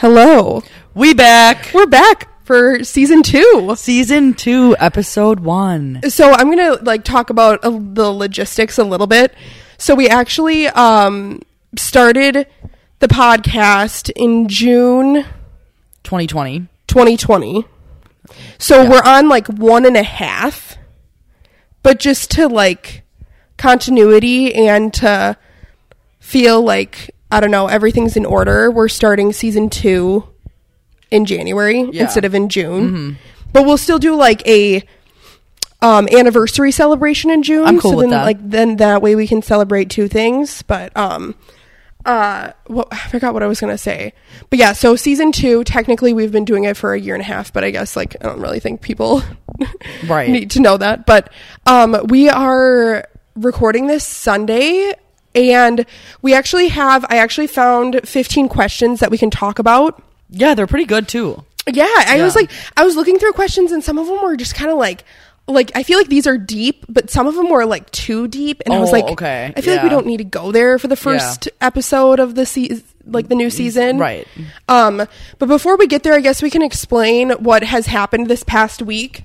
Hello. We're back for season 2. Season 2, episode 1. So I'm going to talk about the logistics a little bit. So we actually started the podcast in June 2020. So yeah. We're on 1.5. But just to continuity and to feel everything's in order, we're starting season 2 in January instead of in June. Mm-hmm. But we'll still do a anniversary celebration in June. I'm cool with that. Then that way we can celebrate two things. But I forgot what I was gonna say. But yeah, so season 2, technically we've been doing it for a year and a half, but I guess I don't really think people right need to know that. But we are recording this Sunday. And I actually found 15 questions that we can talk about. Yeah, they're pretty good too. Yeah, I was looking through questions and some of them were just kind of I feel like these are deep, but some of them were too deep. And I was okay. I feel like we don't need to go there for the first episode of the season, the new season. Right. But before we get there, I guess we can explain what has happened this past week.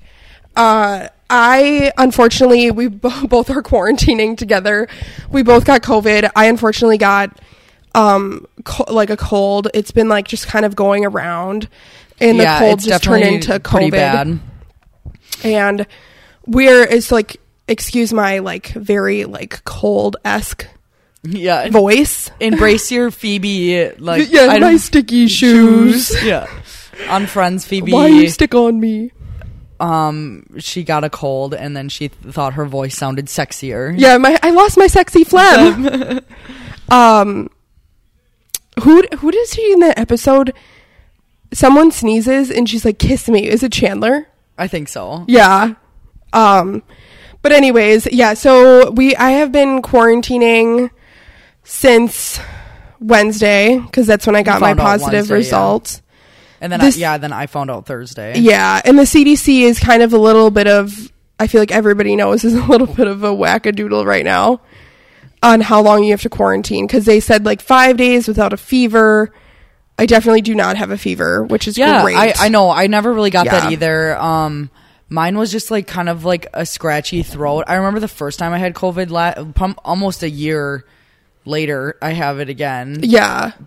Unfortunately, we both are quarantining together. We both got COVID. I unfortunately got a cold. It's been just kind of going around, and the cold just turned into COVID. Pretty bad. And excuse my very cold-esque voice. Embrace your Phoebe my sticky shoes. Yeah, unfriends Phoebe. Why you stick on me? She got a cold and then she thought her voice sounded sexier. Yeah, I lost my sexy phlegm. Who does she in that episode? Someone sneezes and she's like, "Kiss me." Is it Chandler? I think so. Yeah. But anyways, yeah. So I have been quarantining since Wednesday because that's when I got my positive results. Yeah. And then I found out Thursday. Yeah, and the CDC is kind of a little bit of, I feel like everybody knows, is a little bit of a whack-a-doodle right now on how long you have to quarantine. Because they said 5 days without a fever. I definitely do not have a fever, which is great. Yeah, I know. I never really got that either. Mine was just a scratchy throat. I remember the first time I had COVID almost a year later. I have it again,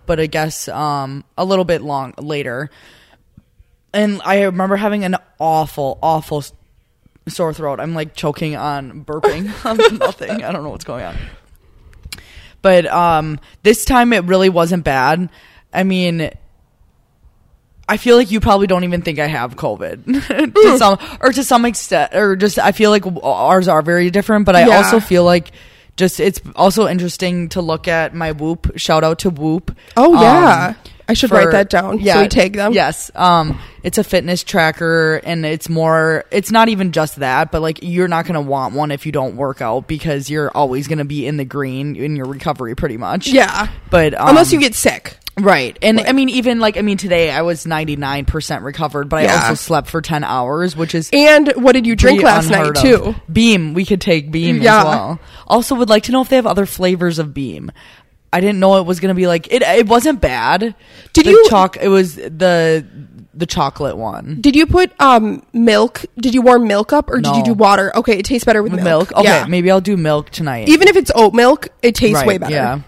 but I guess a little bit long later, and I remember having an awful sore throat. I'm choking on burping on nothing. I don't know what's going on, but this time it really wasn't bad. I mean, I feel like you probably don't even think I have COVID to some extent, or just I feel like ours are very different, but I also feel like just, it's also interesting to look at my Whoop. Shout out to Whoop. Oh, yeah. I should write that down so we take them. Yes. It's a fitness tracker, and it's not even just that, but you're not going to want one if you don't work out because you're always going to be in the green in your recovery pretty much. Yeah. But unless you get sick. Right. And today I was 99% recovered, but I also slept for 10 hours, which is. And what did you drink last night too? Beam. We could take Beam as well. Also would like to know if they have other flavors of Beam. I didn't know it was going to be it wasn't bad. It was the chocolate one. Did you put milk? Did you warm milk up or did you do water? Okay. It tastes better with milk. Okay. Yeah. Maybe I'll do milk tonight. Even if it's oat milk, it tastes way better. Yeah.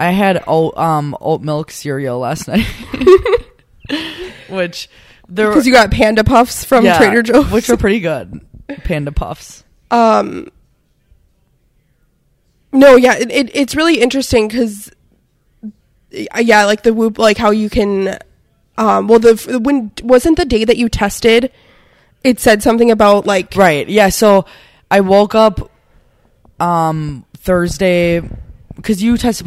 I had oat milk cereal last night, because you got Panda Puffs from Trader Joe's, which are pretty good. Panda Puffs. It's really interesting because, the Whoop, how you can, wasn't the day that you tested, it said something about right, yeah. So I woke up, Thursday. Because you tested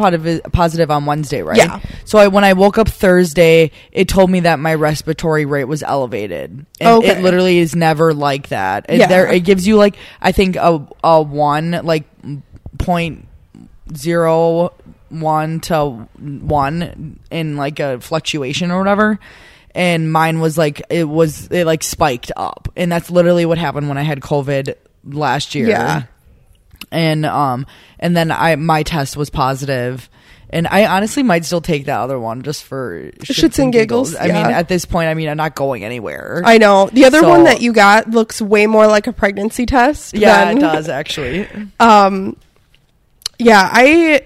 positive on Wednesday, right? Yeah. So when I woke up Thursday, it told me that my respiratory rate was elevated. And it literally is never like that. Yeah. It gives you, I think a 1, 0.01 to 1 in, a fluctuation or whatever. And mine was, it spiked up. And that's literally what happened when I had COVID last year. Yeah. And then my test was positive, And I honestly might still take that other one just for shits and giggles. Yeah. I mean, at this point, I mean, I'm not going anywhere. I know. The other one that you got looks way more like a pregnancy test. Yeah, it does, actually. Yeah,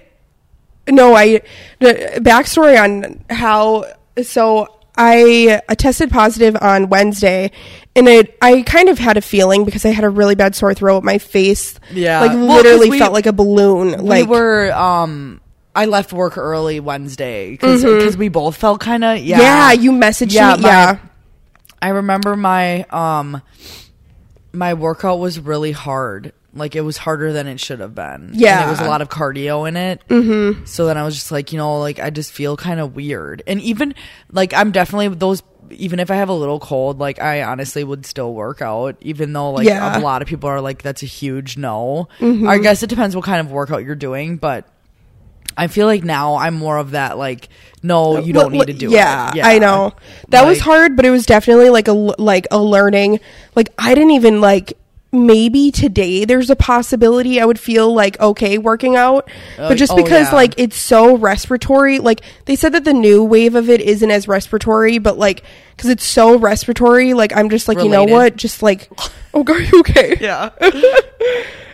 backstory on how, so I tested positive on Wednesday, and I kind of had a feeling because I had a really bad sore throat. My face, literally felt like a balloon. I left work early Wednesday because we both felt kind of, Yeah, you messaged me. I remember my workout was really hard. Like, it was harder than it should have been. Yeah. And there was a lot of cardio in it. Mm-hmm. So then I was just like, you know, like, I just feel kind of weird. And even, like, I'm definitely those, even if I have a little cold, like, I honestly would still work out, even though, like, a lot of people are like, that's a huge no. Mm-hmm. I guess it depends what kind of workout you're doing, but I feel like now I'm more of that, like, no, you don't need to do it. Yeah, I know. That was hard, but it was definitely, like, a learning. Like, I didn't even, like, maybe today there's a possibility I would feel like okay working out, but just because like it's so respiratory, like they said that the new wave of it isn't as respiratory, but like because it's so respiratory, like I'm just like related. You know what, just like, oh god, you okay? Yeah.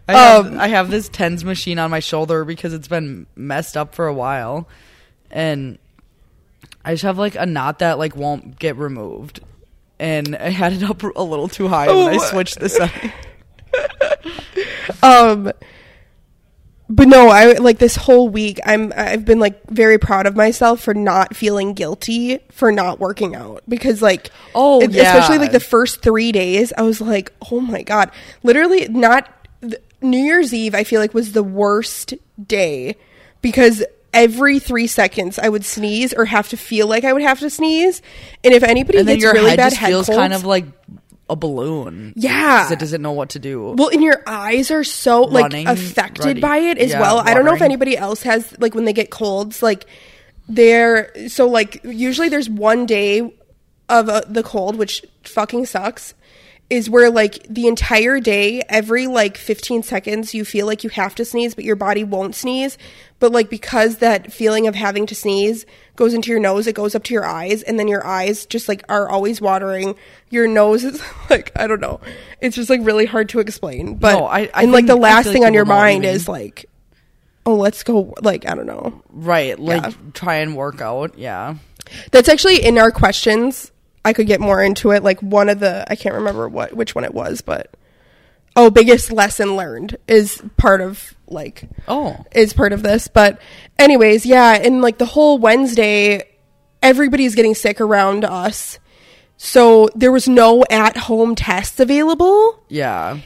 I have this TENS machine on my shoulder because it's been messed up for a while, and I just have like a knot that like won't get removed. And I had it up a little too high, and I switched the side. But no, I like this whole week. I've been like very proud of myself for not feeling guilty for not working out because like especially like the first 3 days, I was like, oh my god, literally New Year's Eve. I feel like was the worst day because every 3 seconds I would sneeze or have to feel like I would have to sneeze. And if anybody gets really bad head colds, feels kind of like a balloon. Yeah. Because it doesn't know what to do. Well, and your eyes are so like affected by it as well. Watering. I don't know if anybody else has like when they get colds, like they're so like usually there's one day of the cold, which fucking sucks, is where like the entire day, every like 15 seconds, you feel like you have to sneeze, but your body won't sneeze. But like because that feeling of having to sneeze goes into your nose, it goes up to your eyes, and then your eyes just like are always watering. Your nose is like, I don't know, it's just like really hard to explain. But no, I like the last thing on your mind is like, oh, let's go. Like I don't know, right? Like try and work out. Yeah, that's actually in our questions. I could get more into it. Like one of the, I can't remember which one it was, but biggest lesson learned is part of like is part of this. But anyways, yeah, and like the whole Wednesday, everybody's getting sick around us, so there was no at-home tests available. Yeah,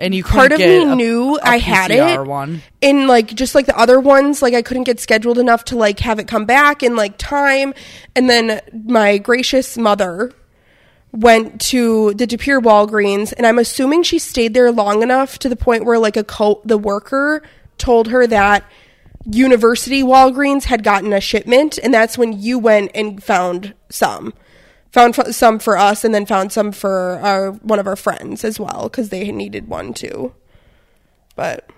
and you part of me knew I had it. One. And like just like the other ones, like I couldn't get scheduled enough to like have it come back in like time. And then my gracious mother went to the De Pere Walgreens, and I'm assuming she stayed there long enough to the point where like the worker told her that University Walgreens had gotten a shipment, and that's when you went and found some for us, and then found some for one of our friends as well because they needed one too. But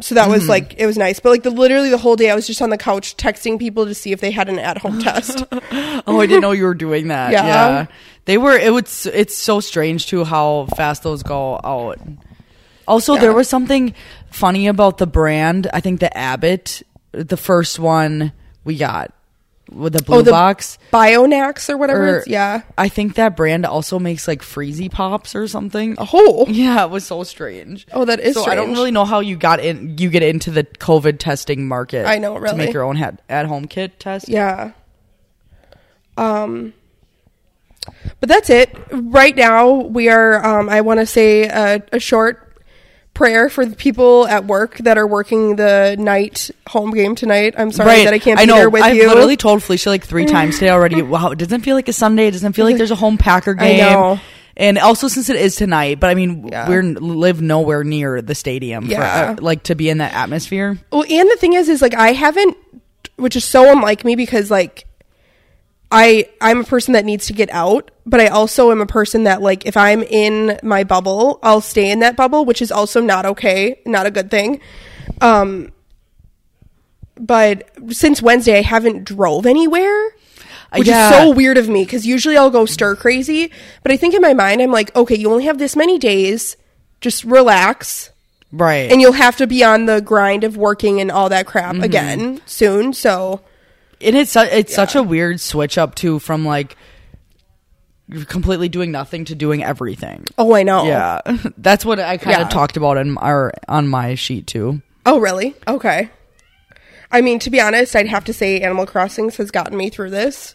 so that was like it was nice. But like literally the whole day I was just on the couch texting people to see if they had an at-home test. I didn't know you were doing that. Yeah. They were. It's so strange too how fast those go out. Also, there was something funny about the brand. I think the Abbott, the first one we got. With the blue box, Bionax or whatever. I think that brand also makes like Freezy Pops or something. It was so strange. That is so strange. I don't really know how you got in. You get into the COVID testing market. I know, really, to make your own at-home kit test. Yeah. But that's it. Right now we are. I want to say a short prayer for the people at work that are working the night home game tonight. I'm sorry that I can't be there with you. I've literally told Felicia like 3 times today already. Wow, it doesn't feel like a Sunday. It doesn't feel like there's a home Packer game. I know. And also since it is tonight, but I mean, we live nowhere near the stadium for like to be in that atmosphere. Well, and the thing is like I haven't, which is so unlike me because like I'm a person that needs to get out, but I also am a person that like if I'm in my bubble, I'll stay in that bubble, which is also not okay, not a good thing. But since Wednesday, I haven't drove anywhere, which is so weird of me because usually I'll go stir crazy. But I think in my mind, I'm like, okay, you only have this many days. Just relax. Right. And you'll have to be on the grind of working and all that crap again soon. So it's such a weird switch up too from like completely doing nothing to doing everything. Oh, I know. Yeah. That's what I kind of talked about on my sheet too. Oh, really? Okay. I mean, to be honest, I'd have to say Animal Crossing has gotten me through this.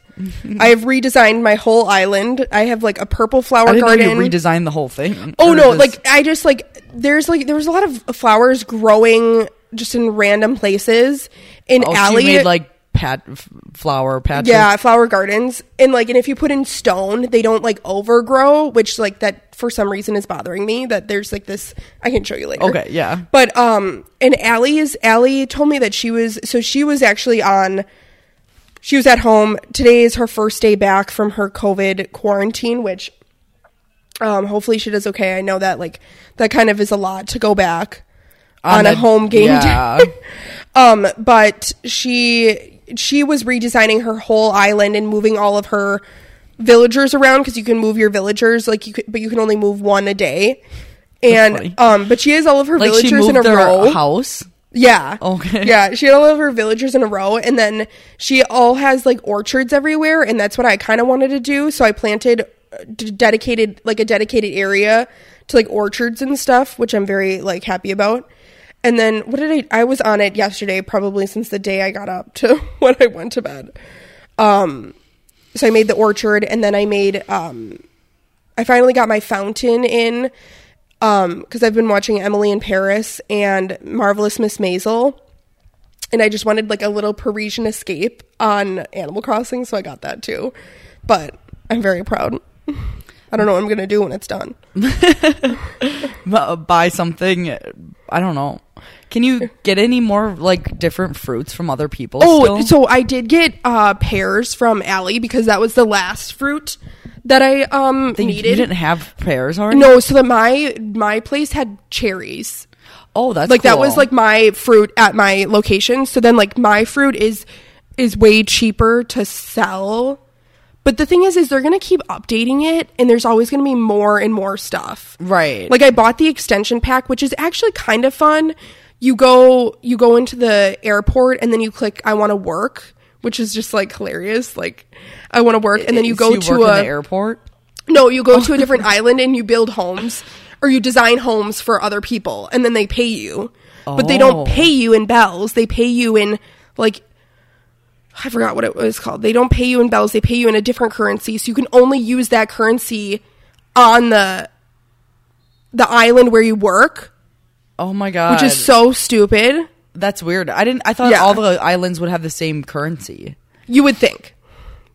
I have redesigned my whole island. I have like a purple flower garden. I didn't know you redesigned the whole thing. Oh no, like I just like there was a lot of flowers growing just in random places in Allie. So you made like flower patches. Yeah, flower gardens. And if you put in stone, they don't like overgrow, which like that for some reason is bothering me that there's like this. I can show you later. Okay, yeah. But and Allie told me that she was actually on. She was at home. Today is her first day back from her COVID quarantine, which hopefully she does okay. I know that that kind of is a lot to go back on a home game day. But she was redesigning her whole island and moving all of her villagers around because you can move your villagers but you can only move one a day. And but she has all of her villagers she moved in a their row. House. Yeah. Okay. Yeah, she had all of her villagers in a row, and then she all has orchards everywhere, and that's what I kind of wanted to do. So I planted a dedicated area to orchards and stuff, which I'm very happy about. And then what did I was on it yesterday, probably since the day I got up to when I went to bed. So I made the orchard, and then I made I finally got my fountain in. Because I've been watching Emily in Paris and Marvelous Miss Maisel, and I just wanted a little Parisian escape on Animal Crossing, so I got that too. But I'm very proud. I don't know what I'm gonna do when it's done. Buy something. I don't know. Can you get any more different fruits from other people? Oh, still? So I did get pears from Allie because that was the last fruit that I needed. You didn't have pears already? No, so that my place had cherries. Oh, that's cool. That was my fruit at my location. So then my fruit is way cheaper to sell. But the thing is they're going to keep updating it, and there's always going to be more and more stuff. Right. I bought the extension pack, which is actually kind of fun. You go into the airport, and then you click I want to work, which is just hilarious. I want to work, and then you go to an airport. No, you go to a different island and you build homes or you design homes for other people, and then they pay you. Oh. But they don't pay you in bells. They pay you in I forgot what it was called. They don't pay you in bells. They pay you in a different currency, so you can only use that currency on the island where you work. Oh my god! Which is so stupid. That's weird. I thought all the islands would have the same currency. You would think.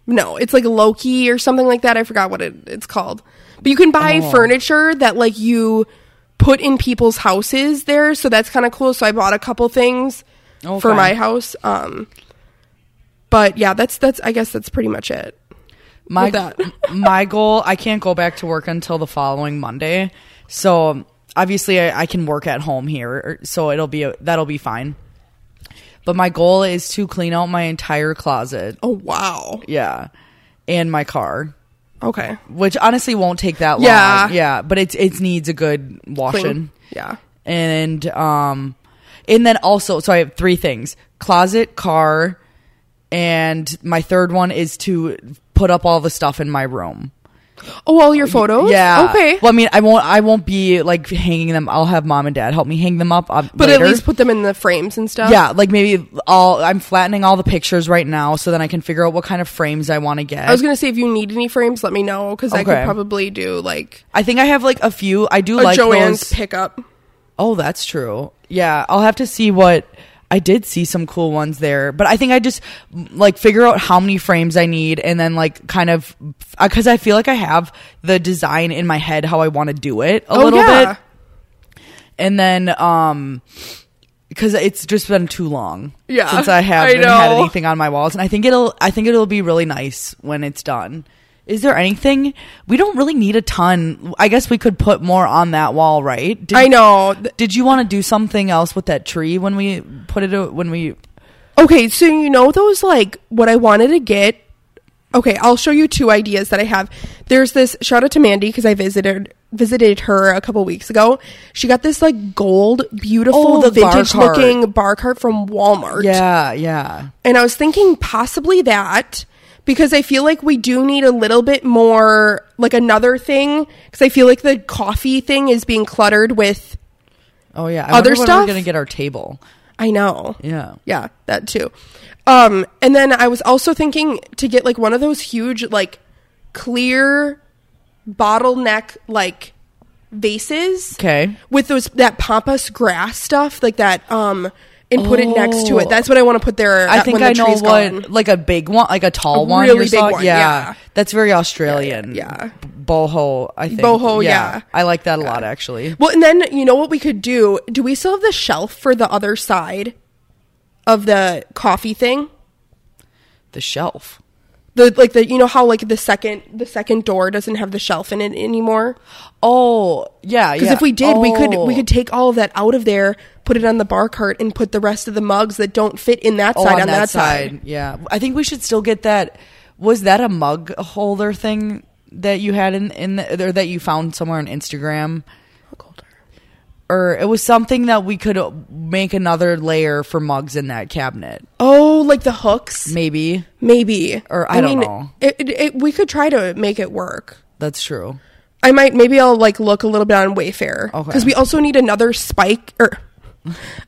No, it's Loki or something like that. I forgot what it's called. But you can buy furniture that you put in people's houses there, so that's kind of cool. So I bought a couple things for my house. But yeah, that's I guess that's pretty much it. My goal, I can't go back to work until the following Monday. So obviously I can work at home here, so that'll be fine. But my goal is to clean out my entire closet. Oh wow. Yeah. And my car. Okay. Which honestly won't take that long. Yeah. Yeah, but it needs a good washing. Clean. Yeah. And then also, so I have three things: closet, car, and my third one is to put up all the stuff in my room. Oh, all your photos? Yeah. Okay. Well, I mean, I won't be hanging them. I'll have mom and dad help me hang them up. But later. At least put them in the frames and stuff. Yeah. I'm flattening all the pictures right now, so then I can figure out what kind of frames I want to get. I was going to say, if you need any frames, let me know, because I could probably do I think I have a few. I do Joanne's those. Pickup. Oh, that's true. Yeah. I'll have to see what. I did see some cool ones there, but I think I just figure out how many frames I need, and then kind of, because I feel I have the design in my head how I want to do it a little bit, and then because it's just been too long since I haven't had anything on my walls, and I think it'll be really nice when it's done. Is there anything? We don't really need a ton. I guess we could put more on that wall, right? Did you want to do something else with that tree when we put it? Okay, so you know those, like, what I wanted to get? Okay, I'll show you two ideas that I have. There's this, shout out to Mandy, because I visited her a couple weeks ago. She got this, like, gold, beautiful, the vintage-looking bar cart from Walmart. Yeah, yeah. And I was thinking possibly that, because I feel like we do need a little bit more, like, another thing, because I feel like the coffee thing is being cluttered with other stuff. I wonder when we're going to get our table. I know. Yeah. Yeah, that too. And then I was also thinking to get, like, one of those huge, like, clear bottleneck, like, vases. Okay. With that pampas grass stuff, like that, and put it next to it. That's what I want to put there. I think I know what, like a big one, like a tall one. Really big one, yeah. That's very Australian. Yeah. Boho, I think. Boho, yeah. I like that a lot, actually. Well, and then, you know what we could do? Do we still have the shelf for the other side of the coffee thing? The shelf? You know how, like, the second door doesn't have the shelf in it anymore? Oh, yeah, because if we did, we could take all of that out of there, put it on the bar cart, and put the rest of the mugs that don't fit in that side on that side. Yeah, I think we should still get that. Was that a mug holder thing that you had or that you found somewhere on Instagram? Mug holder. Or it was something that we could make another layer for mugs in that cabinet. Oh, like the hooks? Maybe. Or I don't know. We could try to make it work. That's true. Maybe I'll like look a little bit on Wayfair. Okay. Because we also need another spike.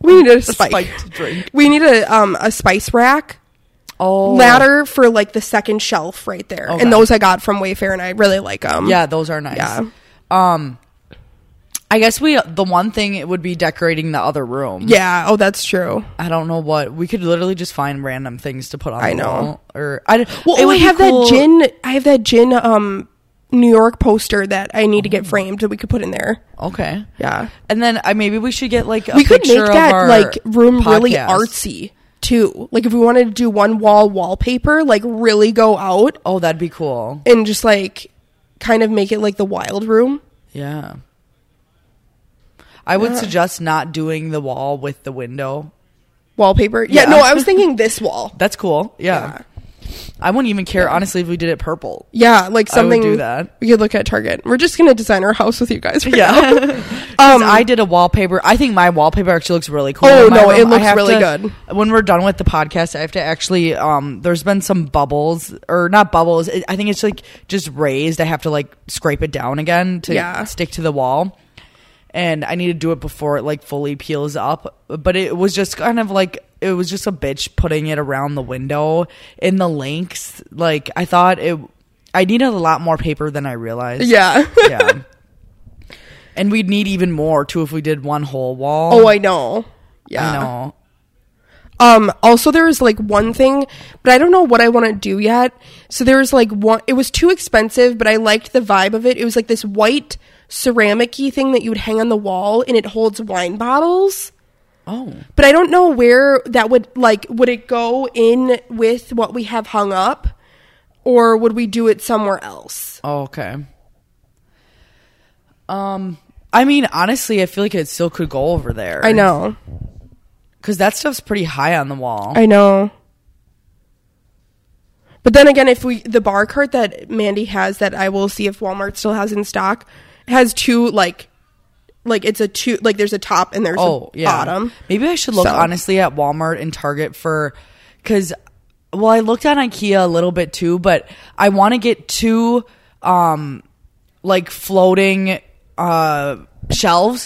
We need a spike. A spiked drink. We need a spice rack. Oh. Ladder for like the second shelf right there. Okay. And those I got from Wayfair and I really like them. Yeah, those are nice. Yeah. I guess the one thing it would be decorating the other room. Yeah. Oh, that's true. I don't know what we could literally just find random things to put on. I know. I have that gin New York poster that I need to get framed that we could put in there. Okay. Yeah. And then maybe we should get like we could make that like room podcast. Really artsy too. Like if we wanted to do one wall wallpaper, like really go out. Oh, that'd be cool. And just like kind of make it like the wild room. Yeah. I would suggest not doing the wall with the window. Wallpaper? Yeah, no, I was thinking this wall. That's cool. Yeah. I wouldn't even care, honestly, if we did it purple. Yeah, like something. I would do that. We could look at Target. We're just going to design our house with you guys right now. I did a wallpaper. I think my wallpaper actually looks really cool. Oh, no, it looks really good. When we're done with the podcast, I have to actually, there's been some bubbles, or not bubbles. I think it's like just raised. I have to like scrape it down again to stick to the wall. And I need to do it before it like fully peels up. But it was just kind of like, it was just a bitch putting it around the window in the links. Like I thought I needed a lot more paper than I realized. Yeah. Yeah. And we'd need even more too if we did one whole wall. Oh, I know. Yeah. I know. Also there's like one thing, but I don't know what I want to do yet. So there was like one, it was too expensive, but I liked the vibe of it. It was like this white ceramic-y thing that you would hang on the wall and it holds wine bottles. Oh. But I don't know where that would it go in with what we have hung up or would we do it somewhere else? Oh, okay. I mean, honestly, I feel like it still could go over there. I know. Because that stuff's pretty high on the wall. I know. But then again, if the bar cart that Mandy has that I will see if Walmart still has in stock has two like it's a two, like there's a top and there's a bottom. Maybe I should look honestly at Walmart and Target for, because I looked on IKEA a little bit too, but I want to get two floating shelves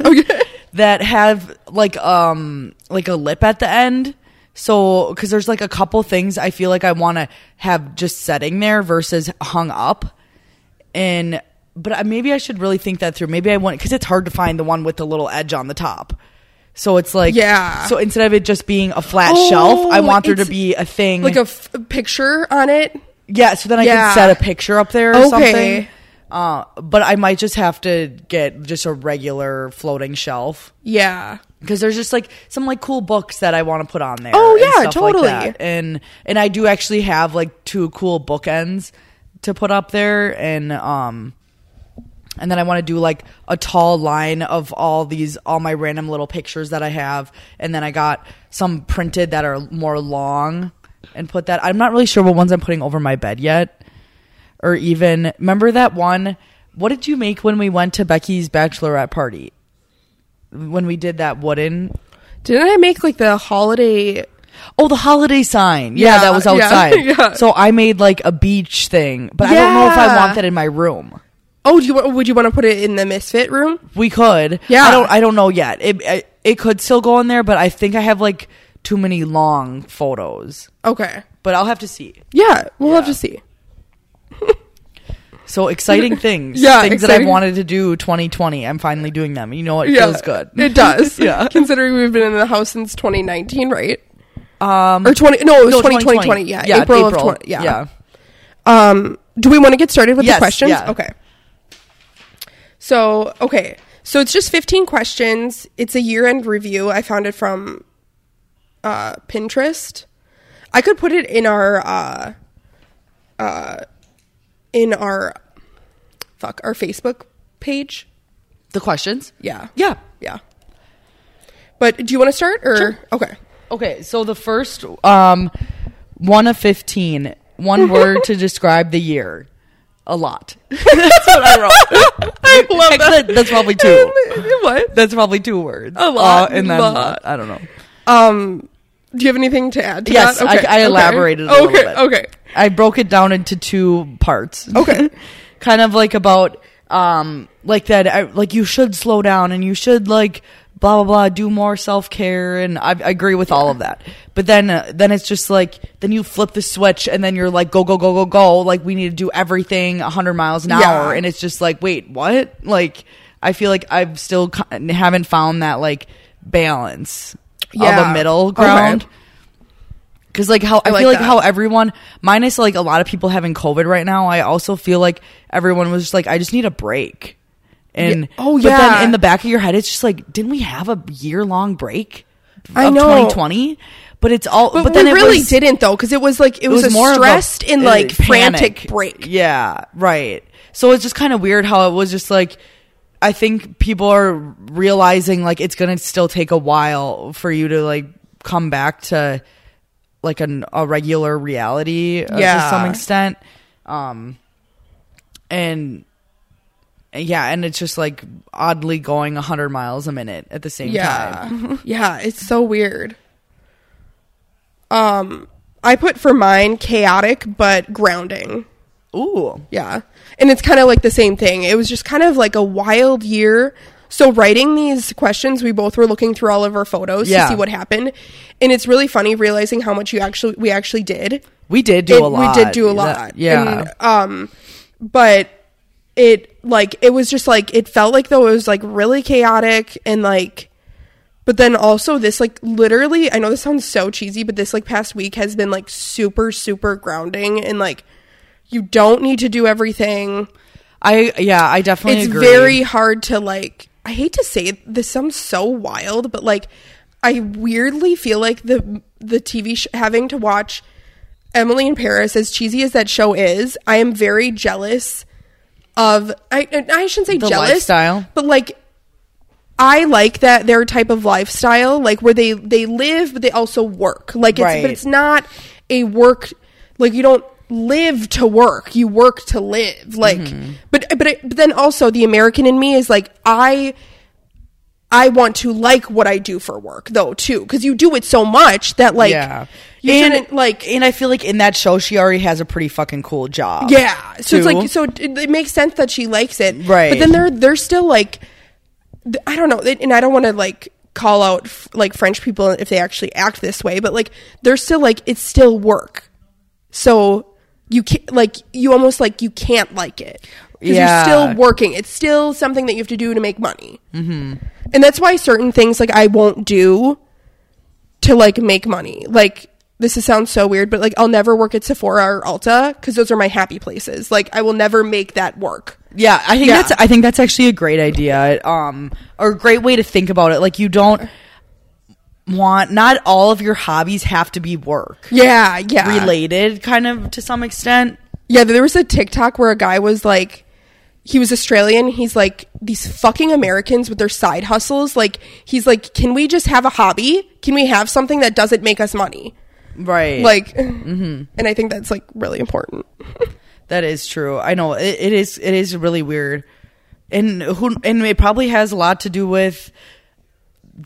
okay. that have like a lip at the end. So, because there's like a couple things I feel like I want to have just sitting there versus hung up and. But maybe I should really think that through. Maybe I want, because it's hard to find the one with the little edge on the top. So it's like, so instead of it just being a flat shelf, I want there to be a thing. Like a picture on it? Yeah, so then I can set a picture up there or something. But I might just have to get just a regular floating shelf. Yeah. Because there's just like some like cool books that I want to put on there. Oh, yeah, and stuff totally. Like that. And I do actually have like two cool bookends to put up there and And then I want to do like a tall line of all my random little pictures that I have. And then I got some printed that are more long and put that. I'm not really sure what ones I'm putting over my bed yet. Or even, remember that one? What did you make when we went to Becky's bachelorette party? When we did that wooden. Didn't I make like the holiday... Oh, the holiday sign. Yeah, that was outside. Yeah, yeah. So I made like a beach thing. But yeah. I don't know if I want that in my room. Oh, would you want to put it in the misfit room? We could. Yeah. I don't know yet. It could still go in there, but I think I have like too many long photos. Okay. But I'll have to see. Yeah, we'll have to see. So exciting things. Yeah, things exciting. That I wanted to do 2020. I'm finally doing them. You know what? It feels good. It does. Yeah. Considering we've been in the house since 2019, right? Or 20? No, it was 2020. Yeah, yeah, April. Of 20. Yeah. Do we want to get started with the questions? Yeah. Okay. So it's just 15 questions. It's a year-end review. I found it from Pinterest. I could put it in our Facebook page. The questions? Yeah. Yeah. Yeah. But do you want to start? Or sure. Okay. So the first 1 of 15. One word to describe the year. A lot. That's what I wrote. I love that. That's probably two. What? That's probably two words. A lot. And then lot. I don't know. Do you have anything to add to that? Yes, okay. I elaborated a little bit. Okay. I broke it down into two parts. Okay. Kind of like about like that. Like you should slow down and you should like blah blah blah. Do more self care, and I agree with all of that. But then it's just like then you flip the switch, and then you're like go go go go go. Like we need to do everything 100 miles an hour, and it's just like wait what? Like I feel like I've still haven't found that like balance. Yeah. Of the middle ground. Because like how I feel like how everyone minus like a lot of people having COVID right now, I also feel like everyone was just like I just need a break. And but then in the back of your head it's just like didn't we have a year-long break of 2020? But it's all but then we really didn't though because it was like it was more stressed and like frantic break. Yeah, right. So it's just kind of weird how it was just like I think people are realizing like it's going to still take a while for you to like come back to like a regular reality to some extent. And it's just like oddly going 100 miles a minute at the same time. Yeah. It's so weird. I put for mine chaotic, but grounding. Ooh. Yeah. And it's kind of like the same thing. It was just kind of like a wild year. So writing these questions, we both were looking through all of our photos to see what happened. And it's really funny realizing how much we actually did. We did do a lot. We did do a lot. Yeah. And, but it was just like, it felt like though it was like really chaotic and like, but then also this like literally, I know this sounds so cheesy, but this like past week has been like super, super grounding and like, you don't need to do everything. I definitely agree. It's very hard to like, I hate to say it, this sounds so wild, but like, I weirdly feel like the TV having to watch Emily in Paris, as cheesy as that show is, I am very jealous of, I shouldn't say the jealous. Lifestyle. But like, I like that their type of lifestyle, like where they live, but they also work. Like, but it's not a work, like you don't live to work, you work to live, like but then also the American in me is like I want to like what I do for work though too, because you do it so much that like you shouldn't like, and I feel like in that show she already has a pretty fucking cool job so it's like so it makes sense that she likes it, right? But then they're still like I don't know, and I don't want to like call out like French people if they actually act this way, but like they're still like it's still work, so you can't, like, you almost, like, you can't like it. Because you're still working. It's still something that you have to do to make money. Mm-hmm. And that's why certain things, like, I won't do to, like, make money. Like, this sounds so weird, but, like, I'll never work at Sephora or Ulta because those are my happy places. Like, I will never make that work. Yeah, I think that's actually a great idea or a great way to think about it. Like, you don't... not all of your hobbies have to be work related, kind of, to some extent. There was a TikTok where a guy was like, he was Australian. He's like, these fucking Americans with their side hustles. Like, he's like, can we just have a hobby? Can we have something that doesn't make us money? Right. Like, mm-hmm. And I think that's like really important. That is true. I know it is really weird. And it probably has a lot to do with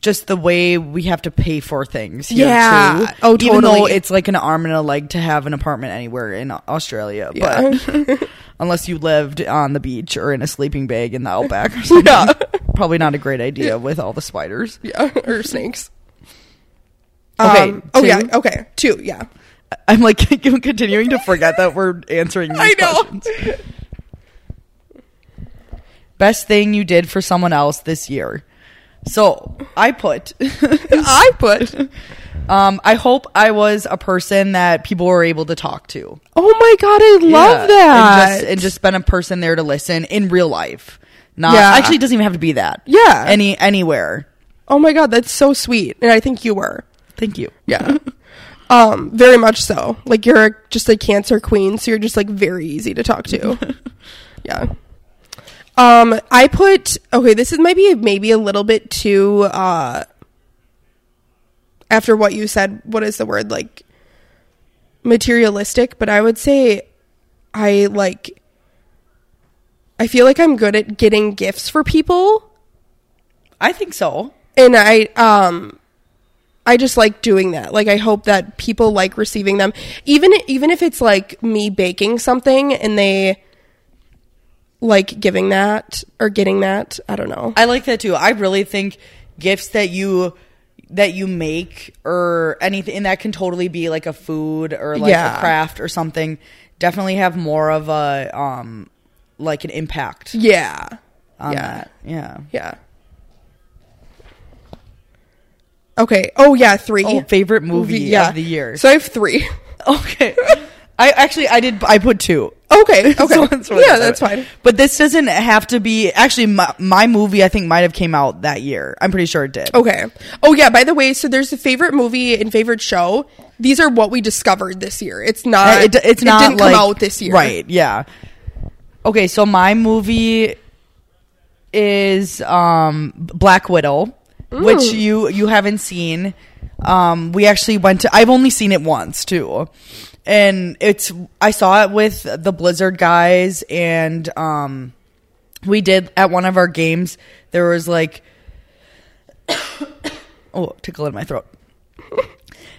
just the way we have to pay for things here, yeah, too. Oh, totally. Even though it's like an arm and a leg to have an apartment anywhere in Australia, yeah. But unless you lived on the beach or in a sleeping bag in the outback or something, yeah. Probably not a great idea with all the spiders, yeah, or snakes. Okay. Oh, yeah. Okay. Two. Yeah. I'm like continuing to forget that we're answering these questions. I know. Best thing you did for someone else this year. So I put. I hope I was a person that people were able to talk to. Oh my God, I love that. And just been a person there to listen in real life. Not actually, it doesn't even have to be that. Yeah. Anywhere. Oh my God, that's so sweet. And I think you were. Thank you. Yeah. Very much so. Like, you're just a Cancer queen, so you're just like very easy to talk to. Yeah. I put, okay, this is maybe a little bit too, after what you said, what is the word, like, materialistic, but I would say I feel like I'm good at getting gifts for people. I think so. And I just like doing that. Like, I hope that people like receiving them. Even if it's like me baking something and they like giving that or getting that. I don't know. I like that too. I really think gifts that you make or anything, and that can totally be like a food or like a craft or something, definitely have more of a like an impact. Yeah. On that. Yeah. Yeah. Okay. Oh yeah, 3. Oh, favorite movie of the year. So I have 3. Okay. I put 2. Okay. So that's fine. But this doesn't have to be, actually, my movie, I think, might have came out that year. I'm pretty sure it did. Okay. Oh, yeah. By the way, so there's the favorite movie and favorite show. These are what we discovered this year. It's not, it didn't like, come out this year. Right. Yeah. Okay. So my movie is Black Widow, which you haven't seen. We actually went to, I've only seen it once too. And I saw it with the Blizzard guys, and we did at one of our games. There was like, oh, tickle in my throat.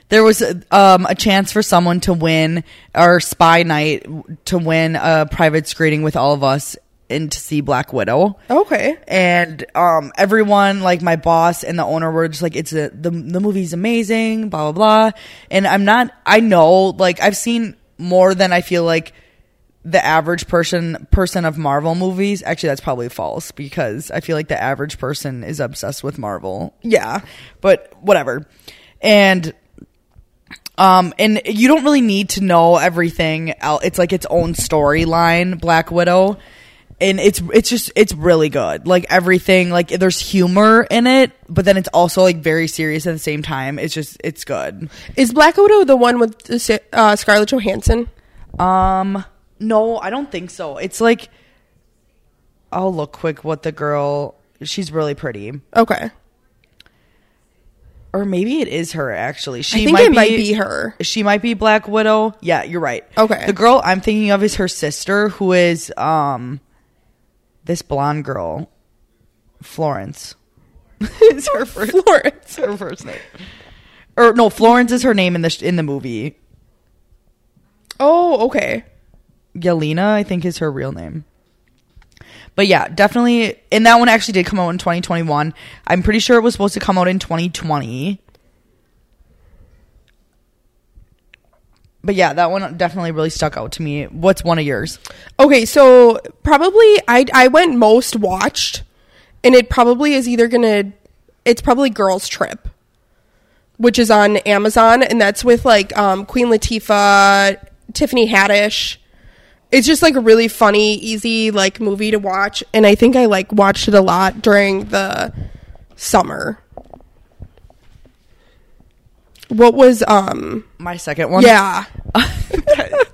There was a chance for someone to win our spy night, to win a private screening with all of us and to see Black Widow. Okay. And everyone, like my boss and the owner, were just like, it's the movie's amazing, blah blah blah. And I know, like, I've seen more than I feel like the average person of Marvel movies. Actually, that's probably false, because I feel like the average person is obsessed with Marvel. Yeah, but whatever. And you don't really need to know everything else. It's like its own storyline, Black Widow. And it's really good. Like, everything, like, there's humor in it, but then it's also like very serious at the same time. It's good. Is Black Widow the one with Scarlett Johansson? No, I don't think so. It's like, I'll look quick what the girl, she's really pretty. Okay. Or maybe it is her, actually. I think it might be her. She might be Black Widow. Yeah, you're right. Okay. The girl I'm thinking of is her sister, who is, this blonde girl, Florence. It's her first. Florence, her first name. Or no, Florence is her name in the movie. Oh, okay. Yelena, I think, is her real name. But yeah, definitely. And that one actually did come out in 2021. I'm pretty sure it was supposed to come out in 2020. But yeah, that one definitely really stuck out to me. What's one of yours? Okay, so probably I went most watched, and it probably is either it's probably Girls Trip, which is on Amazon, and that's with like Queen Latifah, Tiffany Haddish. It's just like a really funny, easy like movie to watch, and I think I like watched it a lot during the summer. What was my second one? Yeah.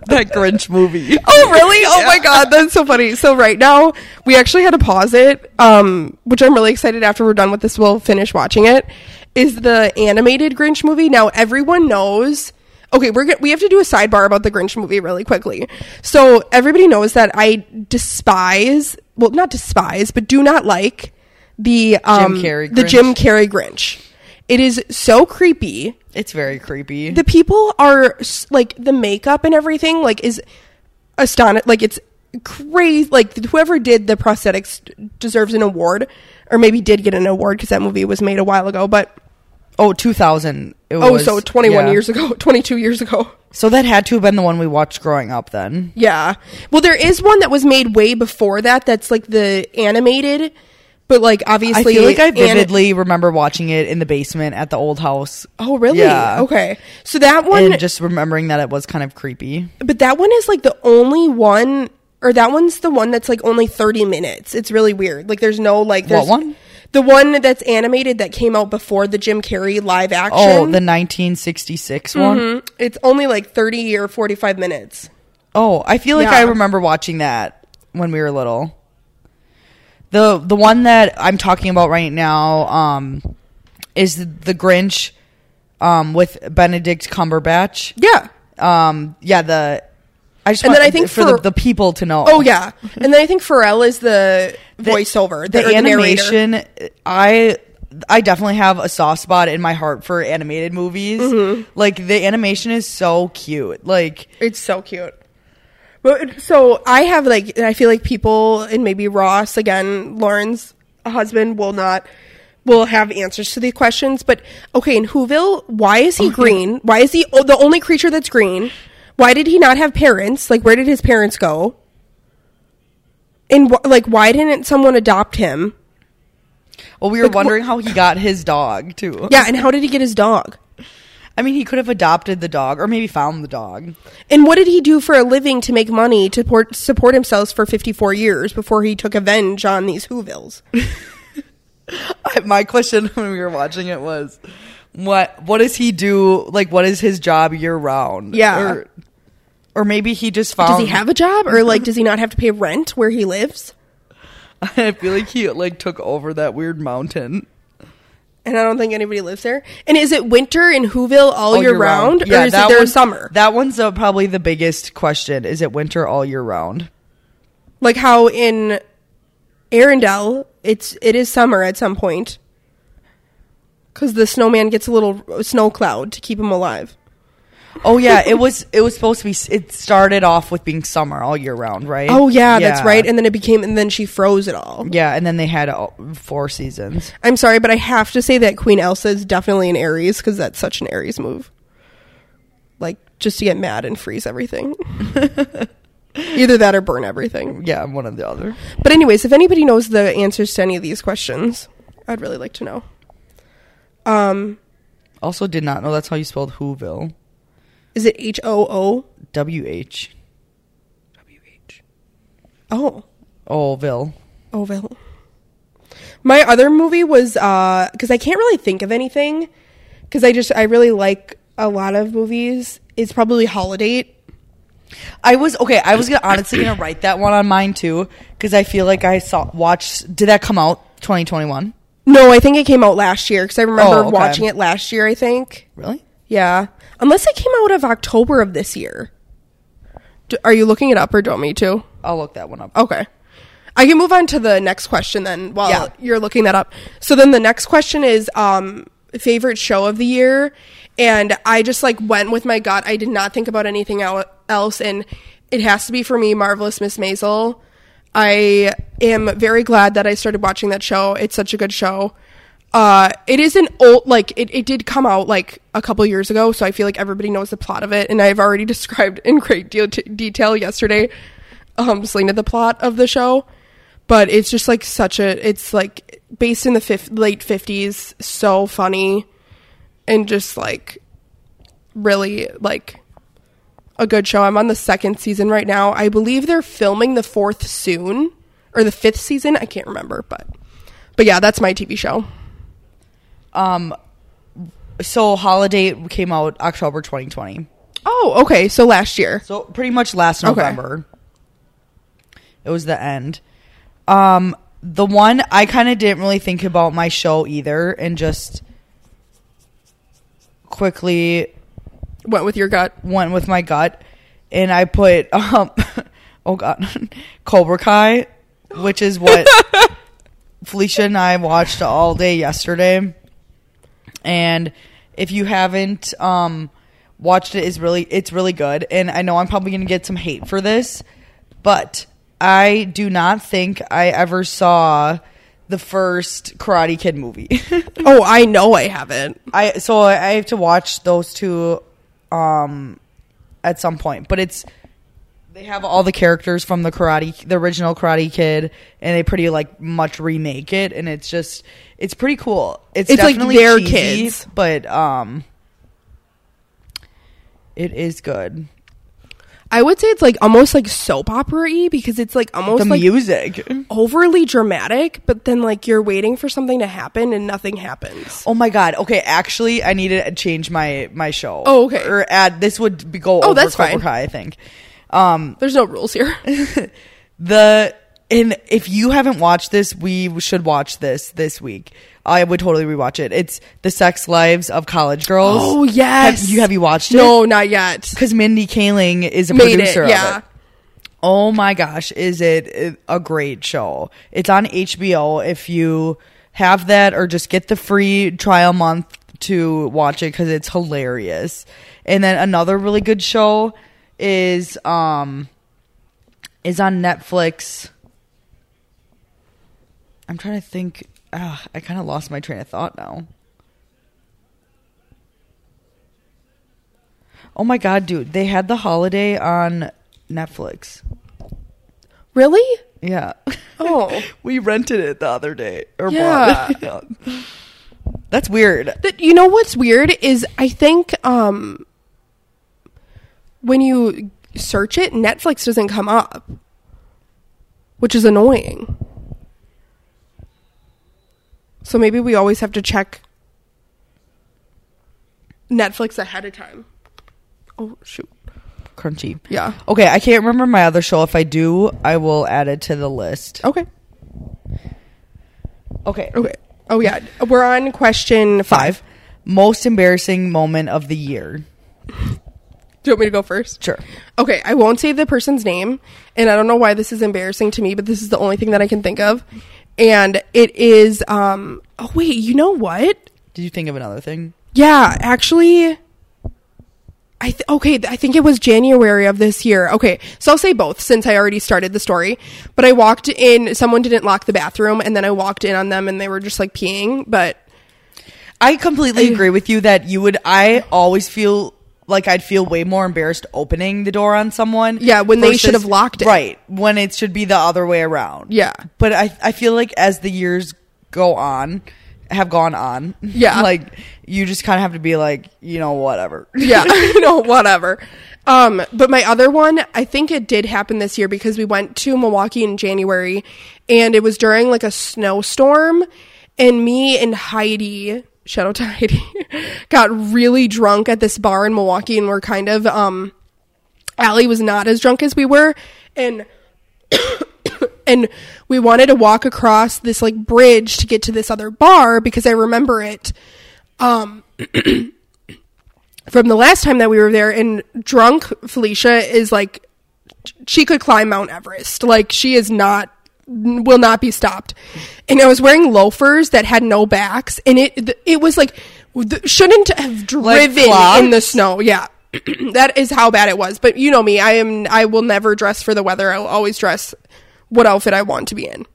that that Grinch movie. Oh, really? Oh, yeah. My God. That's so funny. So right now, we actually had to pause it, which I'm really excited after we're done with this. We'll finish watching it, is the animated Grinch movie. Now, everyone knows... Okay, we have to do a sidebar about the Grinch movie really quickly. So everybody knows that I despise... Well, not despise, but do not like Jim Carrey Grinch. It is so creepy. It's very creepy. The people are like, the makeup and everything like is astonishing. Like, it's crazy. Like, whoever did the prosthetics deserves an award, or maybe did get an award because that movie was made a while ago. But 2000. So 21 years ago, 22 years ago. So that had to have been the one we watched growing up then. Yeah. Well, there is one that was made way before that. That's like the animated. But, like, obviously... I feel like I vividly remember watching it in the basement at the old house. Oh, really? Yeah. Okay. So that one... And just remembering that it was kind of creepy. But that one is, like, the only one... Or that one's the one that's, like, only 30 minutes. It's really weird. Like, there's no, like... What one? The one that's animated that came out before the Jim Carrey live action. Oh, the 1966 one? Mm-hmm. It's only, like, 30 or 45 minutes. Oh, I feel like I remember watching that when we were little. The one that I'm talking about right now is the Grinch with Benedict Cumberbatch. Yeah. I think for the people to know. Oh, yeah. And then I think Pharrell is the voiceover. The animation, narrator. I definitely have a soft spot in my heart for animated movies. Mm-hmm. Like, the animation is so cute. Like, it's so cute. So I have, like, I feel like people, and maybe Ross, again, Lauren's husband, will have answers to the questions. But, okay, in Whoville, why is he green? Why is he the only creature that's green? Why did he not have parents? Like, where did his parents go? And, why didn't someone adopt him? Well, we were wondering how he got his dog, too. Yeah, and how did he get his dog? I mean, he could have adopted the dog or maybe found the dog. And what did he do for a living to make money to support himself for 54 years before he took revenge on these Whovilles? My question when we were watching it was, what does he do? Like, what is his job year round? Yeah. Or maybe he just found... Does he have a job? Or, like, does he not have to pay rent where he lives? I feel like he, like, took over that weird mountain. And I don't think anybody lives there. And is it winter in Whoville all year round? Yeah, or is it there summer? That one's probably the biggest question. Is it winter all year round? Like how in Arendelle, it is summer at some point. Because the snowman gets a little snow cloud to keep him alive. Oh, yeah. It was supposed to be... It started off with being summer all year round, right? Oh, yeah, that's right. And then it became... And then she froze it all. Yeah, and then they had four seasons. I'm sorry, but I have to say that Queen Elsa is definitely an Aries because that's such an Aries move. Like, just to get mad and freeze everything. Either that or burn everything. Yeah, one or the other. But anyways, if anybody knows the answers to any of these questions, I'd really like to know. Also did not know that's how you spelled Whoville. Is it H-O-O? W-H. W-H. Oh. Whoville. My other movie was, because I can't really think of anything, because I really like a lot of movies. It's probably Holiday. I was honestly going to write that one on mine, too, because I feel like did that come out 2021? No, I think it came out last year, because I remember watching it last year, I think. Really? Yeah. Unless it came out of October of this year. Are you looking it up or do you want me to? I'll look that one up. Okay. I can move on to the next question then while you're looking that up. So then the next question is favorite show of the year. And I just like went with my gut. I did not think about anything else. And it has to be for me, Marvelous Miss Maisel. I am very glad that I started watching that show. It's such a good show. It is an old, like, it did come out, like, a couple years ago, so I feel like everybody knows the plot of it, and I've already described in great detail yesterday, Selena, the plot of the show, but it's just, like, it's, like, based in the late 50s, so funny, and just, like, really, like, a good show. I'm on the second season right now. I believe they're filming the fourth soon, or the fifth season, I can't remember, but yeah, that's my TV show. So Holiday came out October 2020. Oh, okay. So last year. So pretty much last November. Okay. It was the end. The one I kind of didn't really think about my show either, and just quickly went with your gut. Went with my gut, and I put Cobra Kai, which is what Felicia and I watched all day yesterday. And if you haven't watched it, it's really good. And I know I'm probably going to get some hate for this, but I do not think I ever saw the first Karate Kid movie. Oh, I know I haven't. So I have to watch those two at some point. But they have all the characters from the original Karate Kid, and they pretty much remake it, and it's pretty cool. It's definitely like their cheesy, kids, but it is good. I would say it's almost soap opera-y, because it's almost the music overly dramatic, but then you're waiting for something to happen and nothing happens. Oh my god! Okay, actually, I need to change my show. Oh, okay. Or add this would go. Oh, over that's Cobra Kai, I think. There's no rules here. And if you haven't watched this, we should watch this week. I would totally rewatch it. It's The Sex Lives of College Girls. Oh, yes. Have you watched it? No, not yet. Because Mindy Kaling is a producer of it. Oh my gosh, is it a great show? It's on HBO if you have that, or just get the free trial month to watch it, because it's hilarious. And then another really good show is on Netflix. I'm trying to think. I kind of lost my train of thought now. Oh my god, dude! They had The Holiday on Netflix. Really? Yeah. Oh, we rented it the other day. Or yeah. Bought it. That's weird. You know what's weird is I think when you search it, Netflix doesn't come up, which is annoying. So maybe we always have to check Netflix ahead of time. Oh, shoot. Crunchy. Yeah. Okay, I can't remember my other show. If I do, I will add it to the list. Okay. Oh, yeah. We're on question 5. Most embarrassing moment of the year. Do you want me to go first? Sure. Okay, I won't say the person's name, and I don't know why this is embarrassing to me, but this is the only thing that I can think of. And it is, oh wait, you know what? Did you think of another thing? Yeah, actually, I think it was January of this year. Okay, so I'll say both since I already started the story. But I walked in, someone didn't lock the bathroom, and then I walked in on them and they were just peeing, but. I completely agree with you that I always feel like I'd feel way more embarrassed opening the door on someone. Yeah, when they should have locked it. Right, when it should be the other way around. Yeah. But I feel like as the years have gone on. Yeah. You just kind of have to be whatever. Yeah, whatever. But my other one, I think it did happen this year because we went to Milwaukee in January, and it was during a snowstorm, and me and Heidi... shout out to Heidi, got really drunk at this bar in Milwaukee, and we're kind of, Allie was not as drunk as we were, and and we wanted to walk across this bridge to get to this other bar, because I remember it from the last time that we were there, and drunk Felicia is she could climb Mount Everest, she is not will not be stopped. And I was wearing loafers that had no backs, and it was shouldn't have driven in the snow. Yeah. That is how bad it was. But you know me, I will never dress for the weather. I will always dress what outfit I want to be in.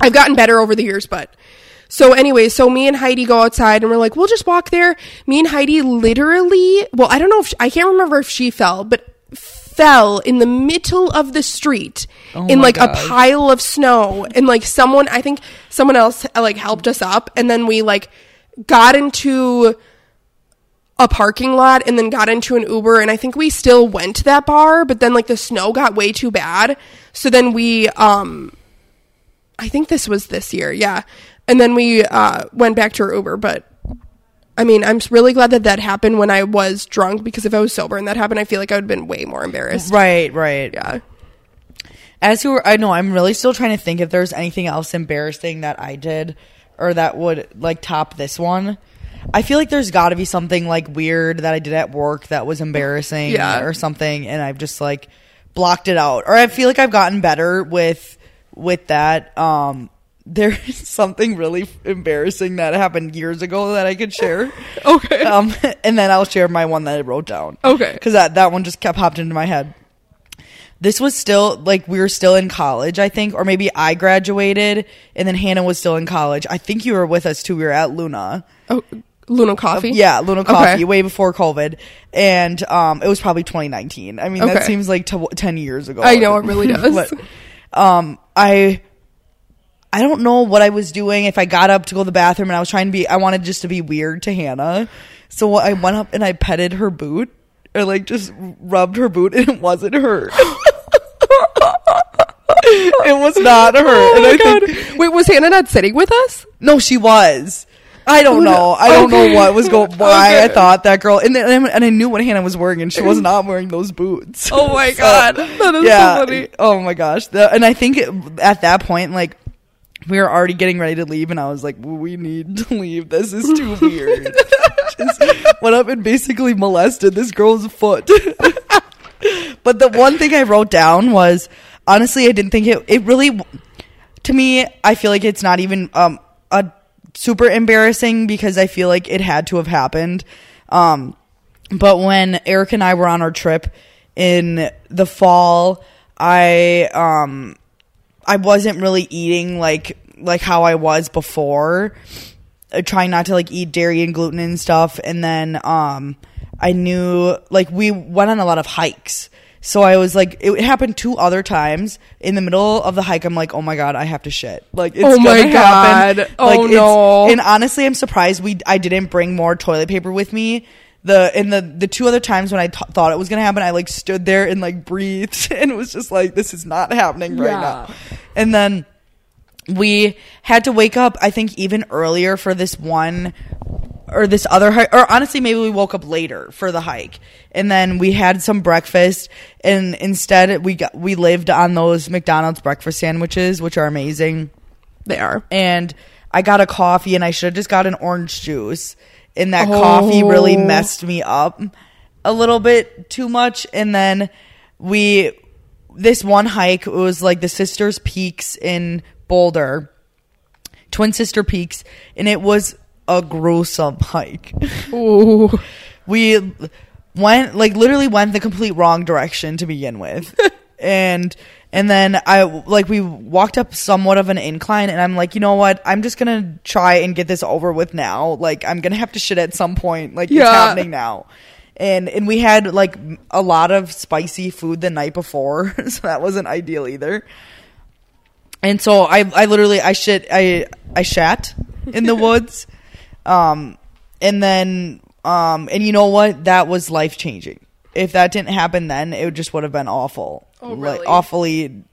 I've gotten better over the years, but so anyway, so me and Heidi go outside, and we're we'll just walk there. Me and Heidi literally, I don't know if I can't remember if she fell, but fell in the middle of the street in a pile of snow, and someone, I think someone else helped us up, and then we got into a parking lot and then got into an Uber, and I think we still went to that bar, but then the snow got way too bad, so then we I think this was this year, yeah, and then we went back to our Uber, but I mean, I'm really glad that that happened when I was drunk, because if I was sober and that happened, I feel like I would have been way more embarrassed. Right, right. Yeah. As who I know, I'm really still trying to think if there's anything else embarrassing that I did or that would like top this one. I feel like there's got to be something like weird that I did at work that was embarrassing or something, and I've just like blocked it out. Or I feel like I've gotten better with that. There is something really embarrassing that happened years ago that I could share. Okay. And then I'll share my one that I wrote down. Okay. Because that one just kept popping into my head. This was still, like, we were still in college, I think. Or maybe I graduated, and then Hannah was still in college. I think you were with us, too. We were at Luna. Oh, Luna Coffee? Yeah, Luna Coffee, okay. Way before COVID. And it was probably 2019. I mean, okay. That seems like 10 years ago. I know, it really does. But, I don't know what I was doing. If I got up to go to the bathroom, and I was trying to be, I wanted just to be weird to Hannah. So I went up, and I petted her boot. Or like just rubbed her boot, and it wasn't her. It was not her. Oh, and I think, wait, was Hannah not sitting with us? No, she was. I don't know. I don't know what was going. Why I thought that girl, and I knew what Hannah was wearing, and she was not wearing those boots. Oh my god, that is so funny. Oh my gosh, and I think at that point, like. We were already getting ready to leave, and I was like, we need to leave. This is too weird. Just went up and basically molested this girl's foot. But the one thing I wrote down was, honestly, I didn't think it really, to me, I feel like it's not even a super embarrassing, because I feel like it had to have happened. But when Eric and I were on our trip in the fall, I wasn't really eating like how I was before, trying not to like eat dairy and gluten and stuff. And then I knew, like, we went on a lot of hikes. So I was like, it happened two other times. In the middle of the hike, I'm like, oh my god, I have to shit. Like, it's oh my god, happen. Like, oh no! And honestly, I'm surprised I didn't bring more toilet paper with me. The two other times when I thought it was gonna happen, I like stood there and like breathed and was just like, this is not happening right now. And then we had to wake up, I think, even earlier for this one or this other hike, or honestly maybe we woke up later for the hike. And then we had some breakfast, and instead we lived on those McDonald's breakfast sandwiches, which are amazing. They are. And I got a coffee, and I should have just got an orange juice. And that coffee really messed me up a little bit too much. And then this one hike, it was like the Sisters Peaks in Boulder, Twin Sister Peaks. And it was a gruesome hike. Ooh. We literally went the complete wrong direction to begin with. And then we walked up somewhat of an incline, and I'm like, you know what? I'm just going to try and get this over with now. Like, I'm going to have to shit at some point. Like, it's happening now. And we had, like, a lot of spicy food the night before, so that wasn't ideal either. And so I shat in the woods. And you know what? That was life-changing. If that didn't happen then, it just would have been awful. Oh, really? Like, awfully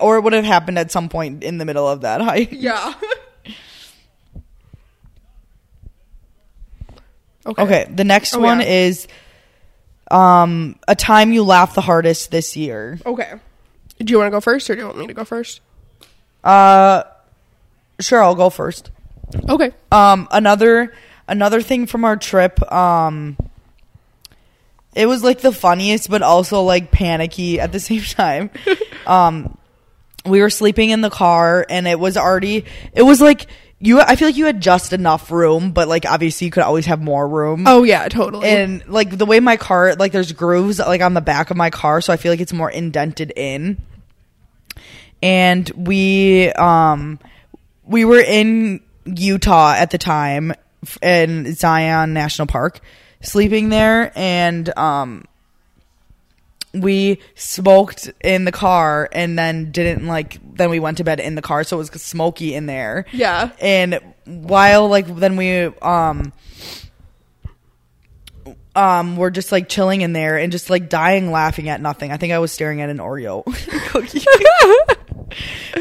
or it would have happened at some point in the middle of that hike. Yeah. Okay. The next one is a time you laughed the hardest this year. Okay. Do you want to go first, or do you want me to go first? Sure, I'll go first. Okay. Another thing from our trip. It was, like, the funniest, but also, like, panicky at the same time. We were sleeping in the car, and I feel like you had just enough room, but, like, obviously you could always have more room. Oh, yeah, totally. And, like, the way my car, like, there's grooves, like, on the back of my car, so I feel like it's more indented in. And we were in Utah at the time, in Zion National Park. Sleeping there, and we smoked in the car, and then didn't like then we went to bed in the car, so it was smoky in there. Yeah. And while like then we were just like chilling in there and just like dying laughing at nothing. I think I was staring at an Oreo cookie.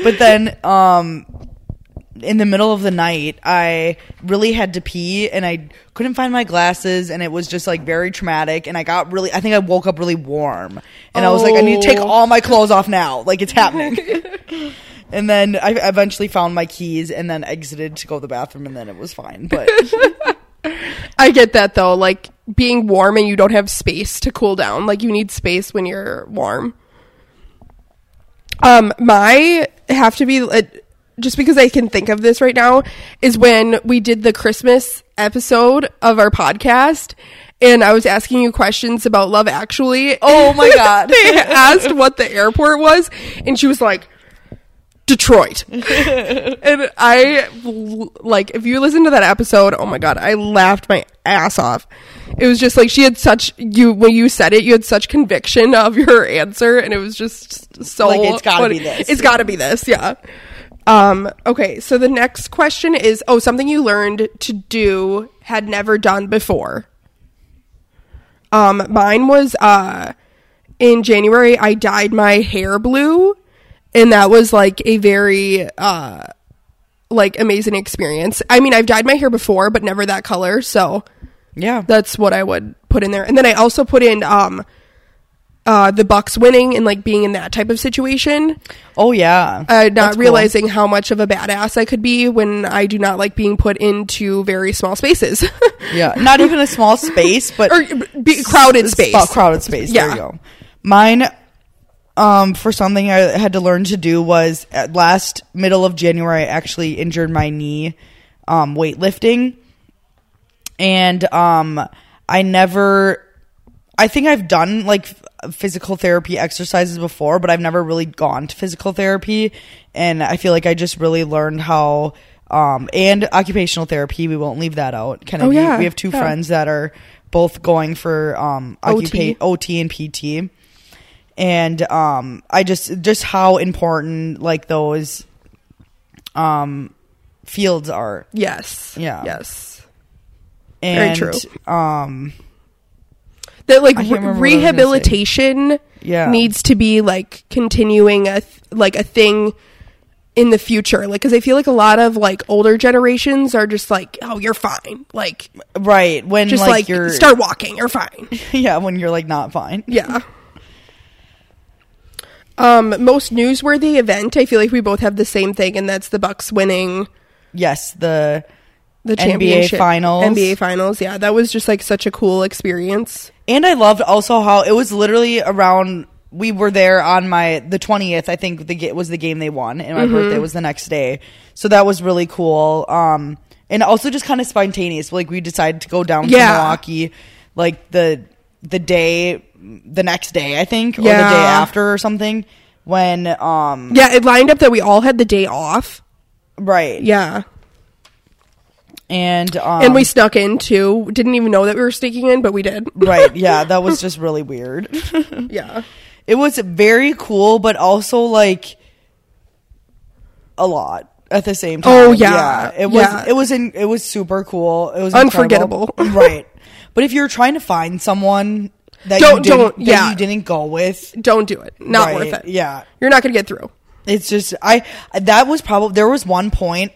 But then in the middle of the night, I really had to pee and I couldn't find my glasses, and it was just like very traumatic, and I got really, I think I woke up really warm, and I was like, I need to take all my clothes off now, like it's happening. And then I eventually found my keys and then exited to go to the bathroom, and then it was fine. But I get that though, like being warm and you don't have space to cool down, like you need space when you're warm. My have to be just because I can think of this right now is when we did the Christmas episode of our podcast, and I was asking you questions about Love Actually. Oh my God. They asked what the airport was, and she was like, Detroit. And I, like, if you listen to that episode, oh my God, I laughed my ass off. It was just like, she had such, you, when you said it, you had such conviction of your answer, and it was just so, like, it's gotta be this. It's gotta be this. Yeah. Okay, so the next question is, oh, something you learned to do, had never done before. Mine was in January I dyed my hair blue, and that was like a very like amazing experience. I mean, I've dyed my hair before, but never that color, so yeah, that's what I would put in there. And then I also put in the Bucks winning and like being in that type of situation. Oh yeah. Not realizing cool. how much of a badass I could be when I do not like being put into very small spaces. Yeah. Not even a small space, but crowded space. Crowded space. Yeah. There you go. Mine, for something I had to learn to do was at last middle of January, I actually injured my knee, weightlifting. And, I think I've done like physical therapy exercises before, but I've never really gone to physical therapy, and I feel like I just really learned how and occupational therapy, we won't leave that out. Kennedy, we have two friends that are both going for OT and PT, and I just how important like those fields are. Yes and very true. That like rehabilitation needs to be like continuing a thing in the future. Like, cause I feel like a lot of like older generations are just like, oh, you're fine. Like, right. When just like you're start walking, you're fine. Yeah. When you're like not fine. Yeah. Most newsworthy event. I feel like we both have the same thing, and that's the Bucks winning. Yes. The championship NBA finals. Yeah, that was just like such a cool experience. And I loved also how it was literally around, we were there on the 20th, I think was the game they won, and my birthday was the next day, so that was really cool. And also just kind of spontaneous, like we decided to go down to Milwaukee like the next day, I think, or the day after or something, when it lined up that we all had the day off, right? Yeah. And we snuck in too. Didn't even know that we were sneaking in, but we did. Right. Yeah. That was just really weird. Yeah. It was very cool, but also like a lot at the same time. Oh yeah. It was super cool. It was unforgettable. Right. But if you're trying to find someone that you didn't go with, don't do it. Not worth it. Yeah. You're not going to get through. It's just, there was one point,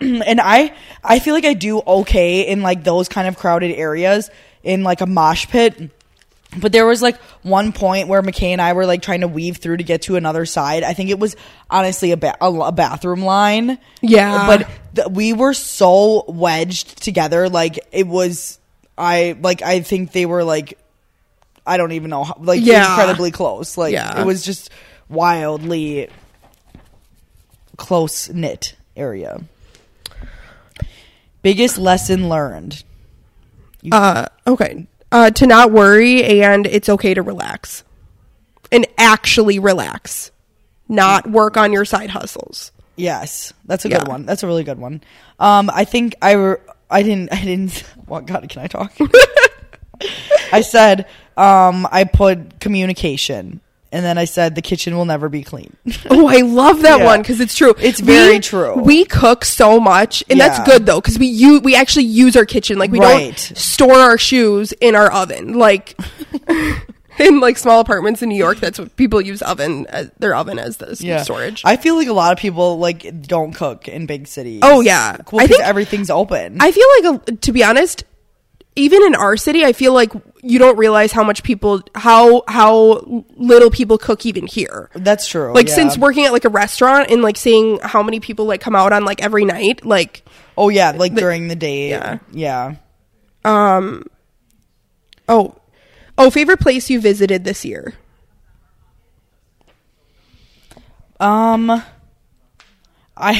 and I feel like I do okay in like those kind of crowded areas, in like a mosh pit, but there was like one point where McKay and I were like trying to weave through to get to another side. I think it was honestly a bathroom line. Yeah, but we were so wedged together, like it was, I think they were like, I don't even know how, like incredibly close, like it was just wildly close knit area. Biggest lesson learned. To not worry, and it's okay to relax, and actually relax, not work on your side hustles. Yes, that's a good one. That's a really good one. I think I didn't. Well, God, can I talk? I said I put communication. And then I said, the kitchen will never be clean. Oh, I love that one, because it's true. It's very true. We cook so much. And that's good, though, because we actually use our kitchen. Like, we don't store our shoes in our oven. Like, in like small apartments in New York, that's what people use their oven as the storage. I feel like a lot of people like don't cook in big cities. Oh yeah, well, I think everything's open. I feel like to be honest, even in our city, I feel like you don't realize how much people how little people cook even here. That's true. Like since working at like a restaurant and like seeing how many people like come out on like every night, like during the day. Yeah. Favorite place you visited this year? I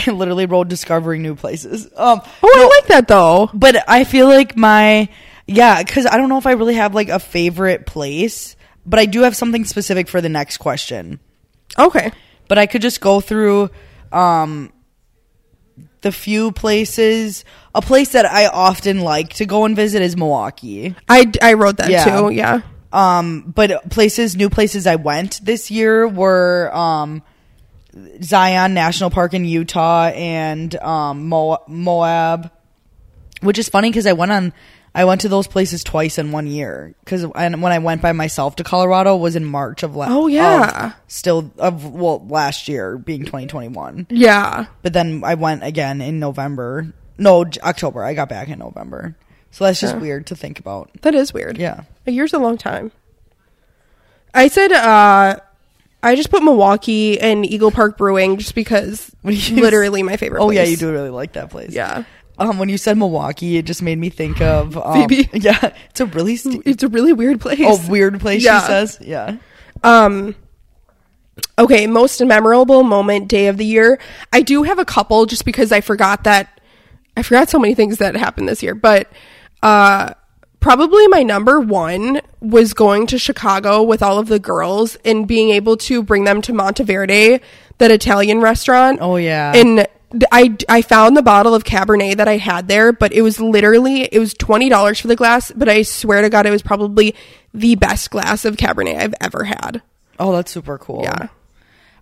literally wrote discovering new places. I like that though. But I feel like because I don't know if I really have like a favorite place, but I do have something specific for the next question. Okay. But I could just go through the few places. A place that I often like to go and visit is Milwaukee. I wrote that too. Yeah. But new places I went this year were Zion National Park in Utah and Moab, which is funny because I went to those places twice in one year. Because when I went by myself to Colorado was in March of last year, being 2021. Yeah. But then I went again in November. No, October. I got back in November. So that's just weird to think about. That is weird. Yeah. A year's a long time. I said, I just put Milwaukee and Eagle Park Brewing just because literally my favorite place. Oh, yeah. You do really like that place. Yeah. When you said Milwaukee, it just made me think of Phoebe. Yeah, it's a really weird place. Oh, weird place. Yeah. She says, yeah. Okay, most memorable moment, day of the year. I do have a couple, just because I forgot so many things that happened this year. But probably my number one was going to Chicago with all of the girls and being able to bring them to Monteverde, that Italian restaurant. Oh yeah, and. I found the bottle of Cabernet that I had there, but it was $20 for the glass, but I swear to God, it was probably the best glass of Cabernet I've ever had. Oh, that's super cool. Yeah.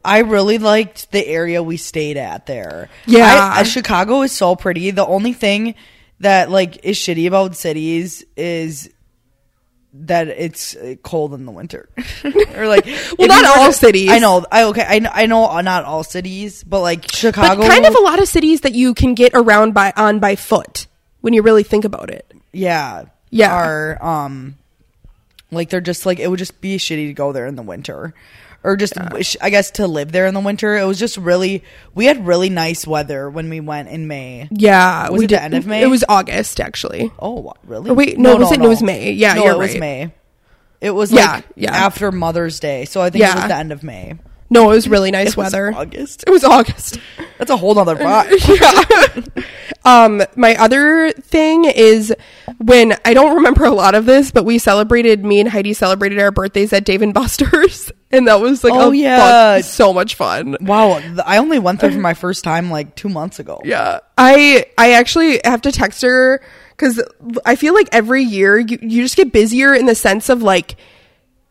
I really liked the area we stayed at there. Yeah. Chicago is so pretty. The only thing that like is shitty about cities is that it's cold in the winter. Or like, well, not all cities. I know. I know not all cities, but like Chicago, but kind of a lot of cities that you can get around by foot when you really think about it. Yeah, yeah. Are like they're just like it would just be shitty to go there in the winter, or just I guess to live there in the winter. It was just really we had really nice weather when we went in May. Yeah, was it the end of May? It was August actually. Oh, really? Or wait, no. It was May. Yeah, no, it was May. It was like after Mother's Day, so I think it was the end of May. No, it was really nice weather. It was August. That's a whole other vibe. Yeah. My other thing is when I don't remember a lot of this, but me and Heidi celebrated our birthdays at Dave and Buster's, and that was like so much fun. Wow, I only went there for my first time like 2 months ago. Yeah, I actually have to text her because I feel like every year you just get busier in the sense of like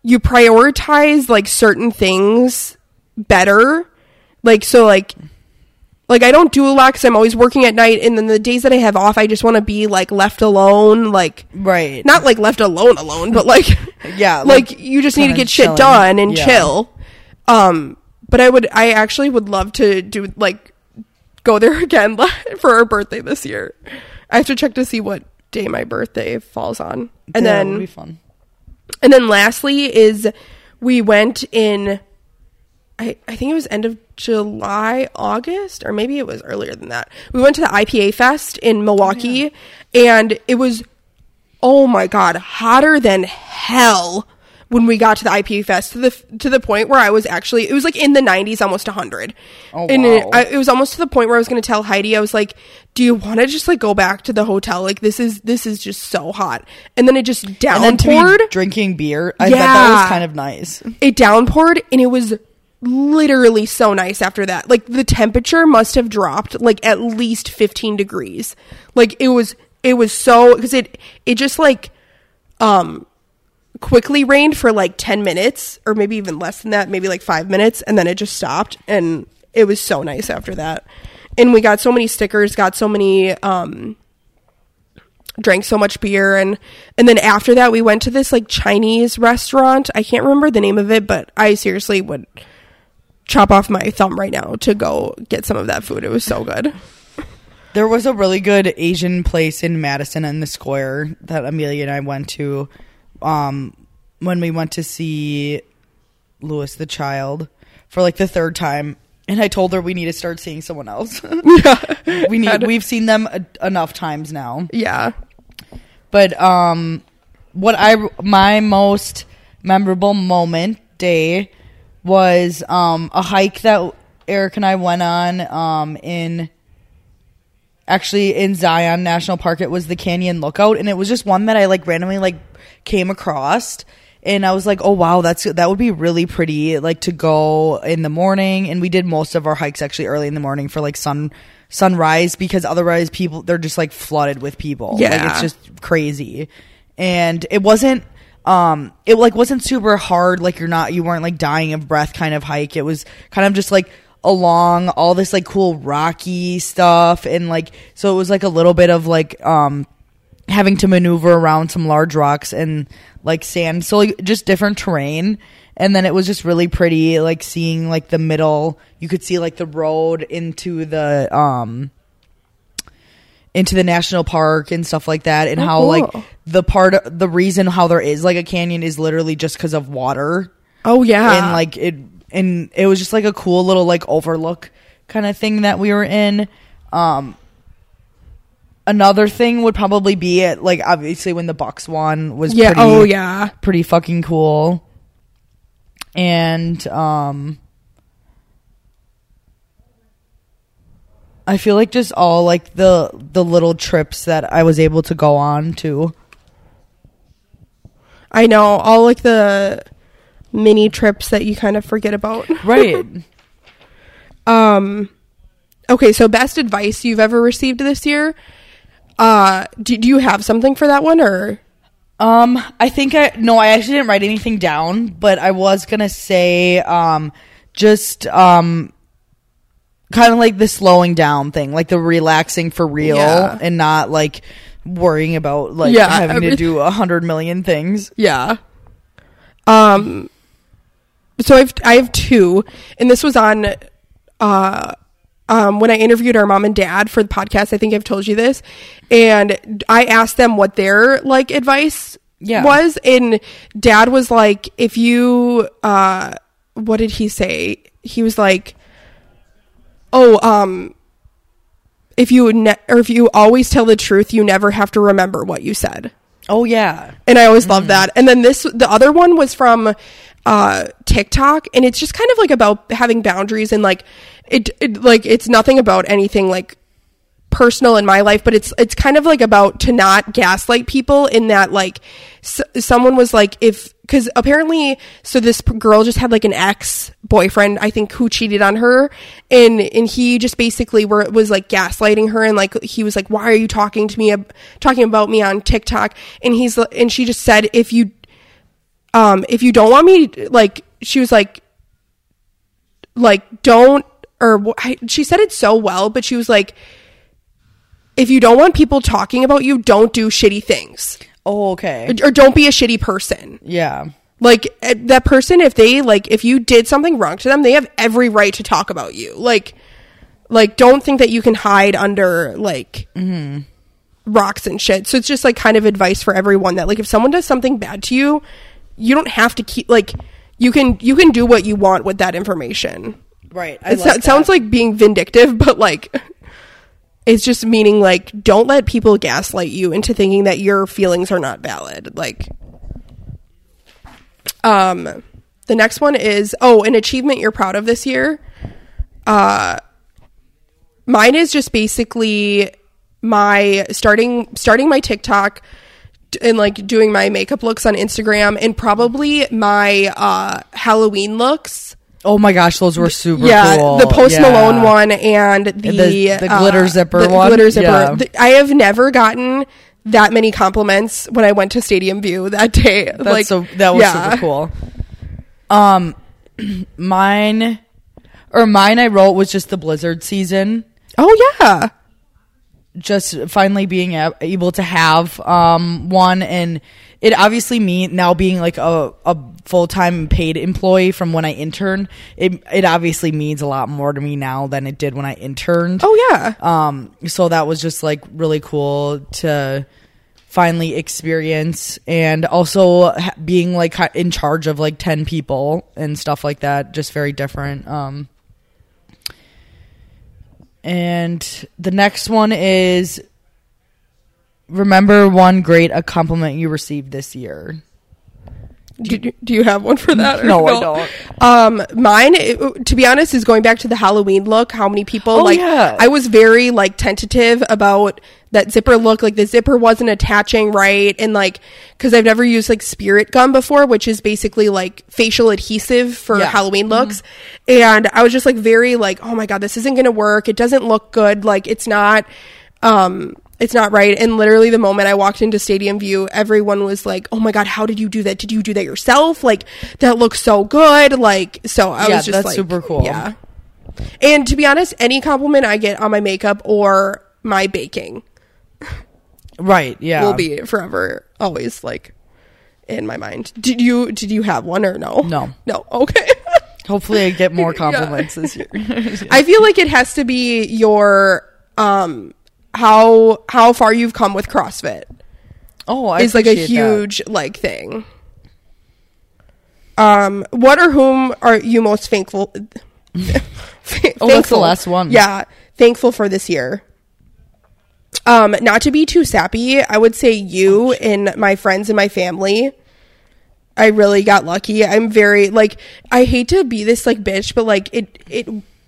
you prioritize like certain things better, like so like I don't do a lot because I'm always working at night, and then the days that I have off I just want to be like left alone, like right, not like left alone but like yeah, like you just need to get shit done and chill. But I actually would love to do like go there again for our birthday this year. I have to check to see what day my birthday falls on, and then it'll be fun. And then lastly is we went in, I think it was end of July, August, or maybe it was earlier than that. We went to the IPA Fest in Milwaukee, and it was, oh my God, hotter than hell when we got to the IPA Fest, to the point where I was actually, it was like in the 90s, almost 100. Oh, wow. And it was almost to the point where I was going to tell Heidi, I was like, do you want to just like go back to the hotel? Like this is just so hot. And then it just downpoured. And then to be drinking beer, I bet that was kind of nice. It downpoured, and it was literally so nice after that. Like the temperature must have dropped like at least 15 degrees. Like it was so, because it just like, quickly rained for like 10 minutes or maybe even less than that, maybe like 5 minutes, and then it just stopped, and it was so nice after that. And we got so many stickers, got so many drank so much beer. And then after that, we went to this like Chinese restaurant. I can't remember the name of it, but I seriously would chop off my thumb right now to go get some of that food. It was so good. There was a really good Asian place in Madison in the square that Amelia and I went to when we went to see Lewis the Child for like the third time. And I told her we need to start seeing someone else. Yeah. We've seen them enough times now. Yeah. But my most memorable moment day was a hike that Eric and I went on in Zion National Park. It was the Canyon Lookout, and it was just one that I like randomly like came across. And I was like, oh, wow, that would be really pretty, like, to go in the morning. And we did most of our hikes actually early in the morning for, like, sunrise because otherwise they're just, like, flooded with people. Yeah. Like, it's just crazy. And it wasn't, wasn't super hard. Like, you weren't, like, dying of breath kind of hike. It was kind of just, like, along all this, like, cool rocky stuff. And, like, so it was, like, a little bit of, like, having to maneuver around some large rocks and like sand, so like, just different terrain. And then it was just really pretty, like seeing like the middle. You could see like the road into the national park and stuff like that. And how cool. Like the reason how there is like a canyon is literally just because of water. Oh yeah. And like it was just like a cool little like overlook kind of thing that we were in. Another thing would probably be it, like obviously when the Bucks won was pretty fucking cool. And I feel like just all like the little trips that I was able to go on too. I know, all like the mini trips that you kind of forget about. Right. Okay, so best advice you've ever received this year. Do you have something for that one or? I actually didn't write anything down, but I was going to say, kind of like the slowing down thing, like the relaxing for real and not like worrying about like having to do 100 million things. Yeah. So I have two, and this was on, when I interviewed our mom and dad for the podcast. I think I've told you this, and I asked them what their like advice was, and dad was like, if you what did he say? He was like, if you always tell the truth, you never have to remember what you said. Oh yeah. And I always loved that. And then the other one was from TikTok, and it's just kind of like about having boundaries, and like it like it's nothing about anything like personal in my life, but it's kind of like about to not gaslight people, in that like someone was like, if, because apparently this girl just had like an ex boyfriend I think who cheated on her, and he just basically was like gaslighting her, and like he was like, why are you talking about me on TikTok? And she just said, if you don't want me, like, she was like, don't, or she said it so well, but she was like, if you don't want people talking about you, don't do shitty things. Oh, okay. Or don't be a shitty person. Yeah. Like, that person, if you did something wrong to them, they have every right to talk about you. Like, don't think that you can hide under, like, rocks and shit. So it's just, like, kind of advice for everyone that, like, if someone does something bad to you, you don't have to keep, like, you can do what you want with that information. Right. It sounds like being vindictive, but like it's just meaning like don't let people gaslight you into thinking that your feelings are not valid. Like the next one is an achievement you're proud of this year. Mine is just basically my starting my TikTok and like doing my makeup looks on Instagram, and probably my Halloween looks. Oh my gosh, those were super cool. The Post Malone one and the glitter zipper one. Glitter zipper. Yeah. I have never gotten that many compliments when I went to Stadium View that day. That was super cool. Mine I wrote was just the blizzard season. Oh yeah. just finally being able to have one, and it obviously me now being like a full-time paid employee from when I interned, it obviously means a lot more to me now than it did when I interned. Oh yeah. So that was just like really cool to finally experience, and also being like in charge of like 10 people and stuff like that, just very different. And the next one is, remember one great compliment you received this year. Do you have one for that? No, I don't. Mine, to be honest, is going back to the Halloween look. How many people, I was very like tentative about that zipper look. Like the zipper wasn't attaching right, and like because I've never used like spirit gum before, which is basically like facial adhesive for Halloween looks. Mm-hmm. And I was just like very like, oh my god, this isn't gonna work. It doesn't look good. Like it's not right. And literally the moment I walked into Stadium View, everyone was like, oh my god, how did you do that? Did you do that yourself? Like that looks so good. Like so I was just that's like super cool. Yeah. And to be honest, any compliment I get on my makeup or my baking. Right, yeah, will be forever always like in my mind. Did you have one or no? Okay. Hopefully I get more compliments this year. I feel like it has to be your how far you've come with CrossFit. Oh, I appreciate that. It's like a huge like thing. What or whom are you most thankful? Oh, that's the last one. Yeah, thankful for this year. Not to be too sappy, I would say you and my friends and my family. I really got lucky. I'm very like, I hate to be this like bitch, but like it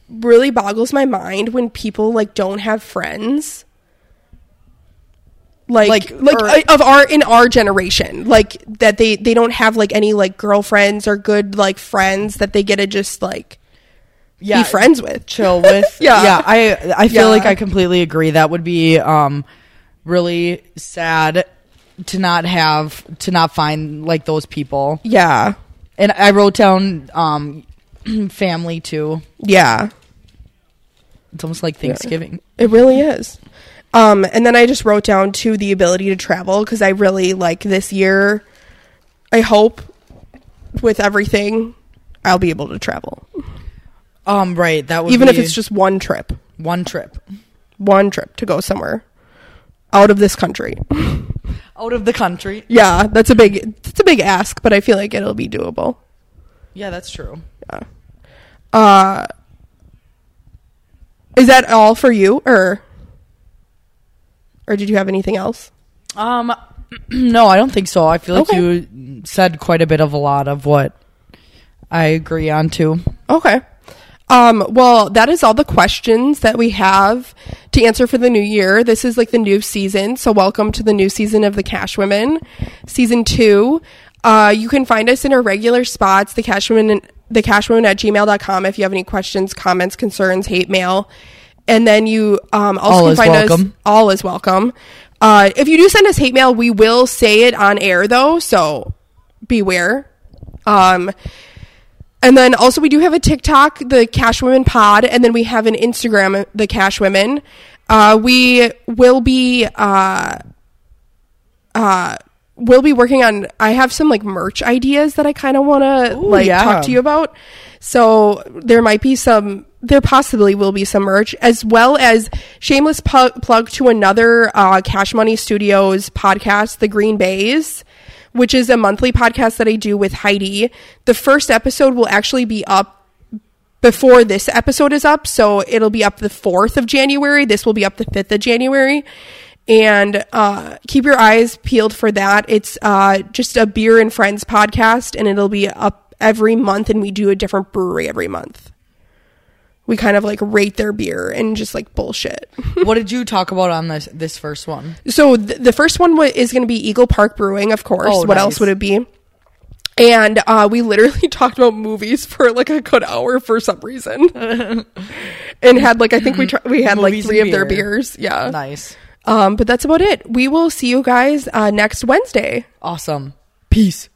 really boggles my mind when people like don't have friends. In our generation, like that they don't have like any like girlfriends or good like friends that they get to just like be friends with, chill with. I feel like I completely agree. That would be really sad to not find like those people. Yeah. And I wrote down family too. Yeah, it's almost like Thanksgiving. It really is. And then I just wrote down too the ability to travel, because I really like this year, I hope with everything I'll be able to travel. Right, that would even be, if it's just one trip to go somewhere out of this country. Out of the country. Yeah, that's a big ask, but I feel like it'll be doable. Yeah, that's true. Yeah. Is that all for you, or did you have anything else? No, I don't think so. I feel like you said quite a lot of what I agree on too. Okay. Well, that is all the questions that we have to answer for the new year. This is like the new season. So welcome to the new season of The Cash Women, season 2. You can find us in our regular spots, thecashwomen at gmail.com, if you have any questions, comments, concerns, hate mail. And then you also can find us. All is welcome. If you do send us hate mail, we will say it on air though, so beware. And then also we do have a TikTok, The Cash Women Pod, and then we have an Instagram, The Cash Women. We will be working on, I have some like merch ideas that I kind of want to talk to you about. So there might be some, there possibly will be some merch, as well as shameless plug to another Cash Money Studios podcast, The Green Bays, which is a monthly podcast that I do with Heidi. The first episode will actually be up before this episode is up, so it'll be up the 4th of January. This will be up the 5th of January. And keep your eyes peeled for that. It's just a beer and friends podcast, and it'll be up every month, and we do a different brewery every month. We kind of like rate their beer and just like bullshit. What did you talk about on this first one? So the first one is going to be Eagle Park Brewing, of course. Oh, what else would it be? And we literally talked about movies for like a good hour for some reason, and had like I think we had like 3 of their beers. Yeah, nice. But that's about it. We will see you guys next Wednesday. Awesome. Peace.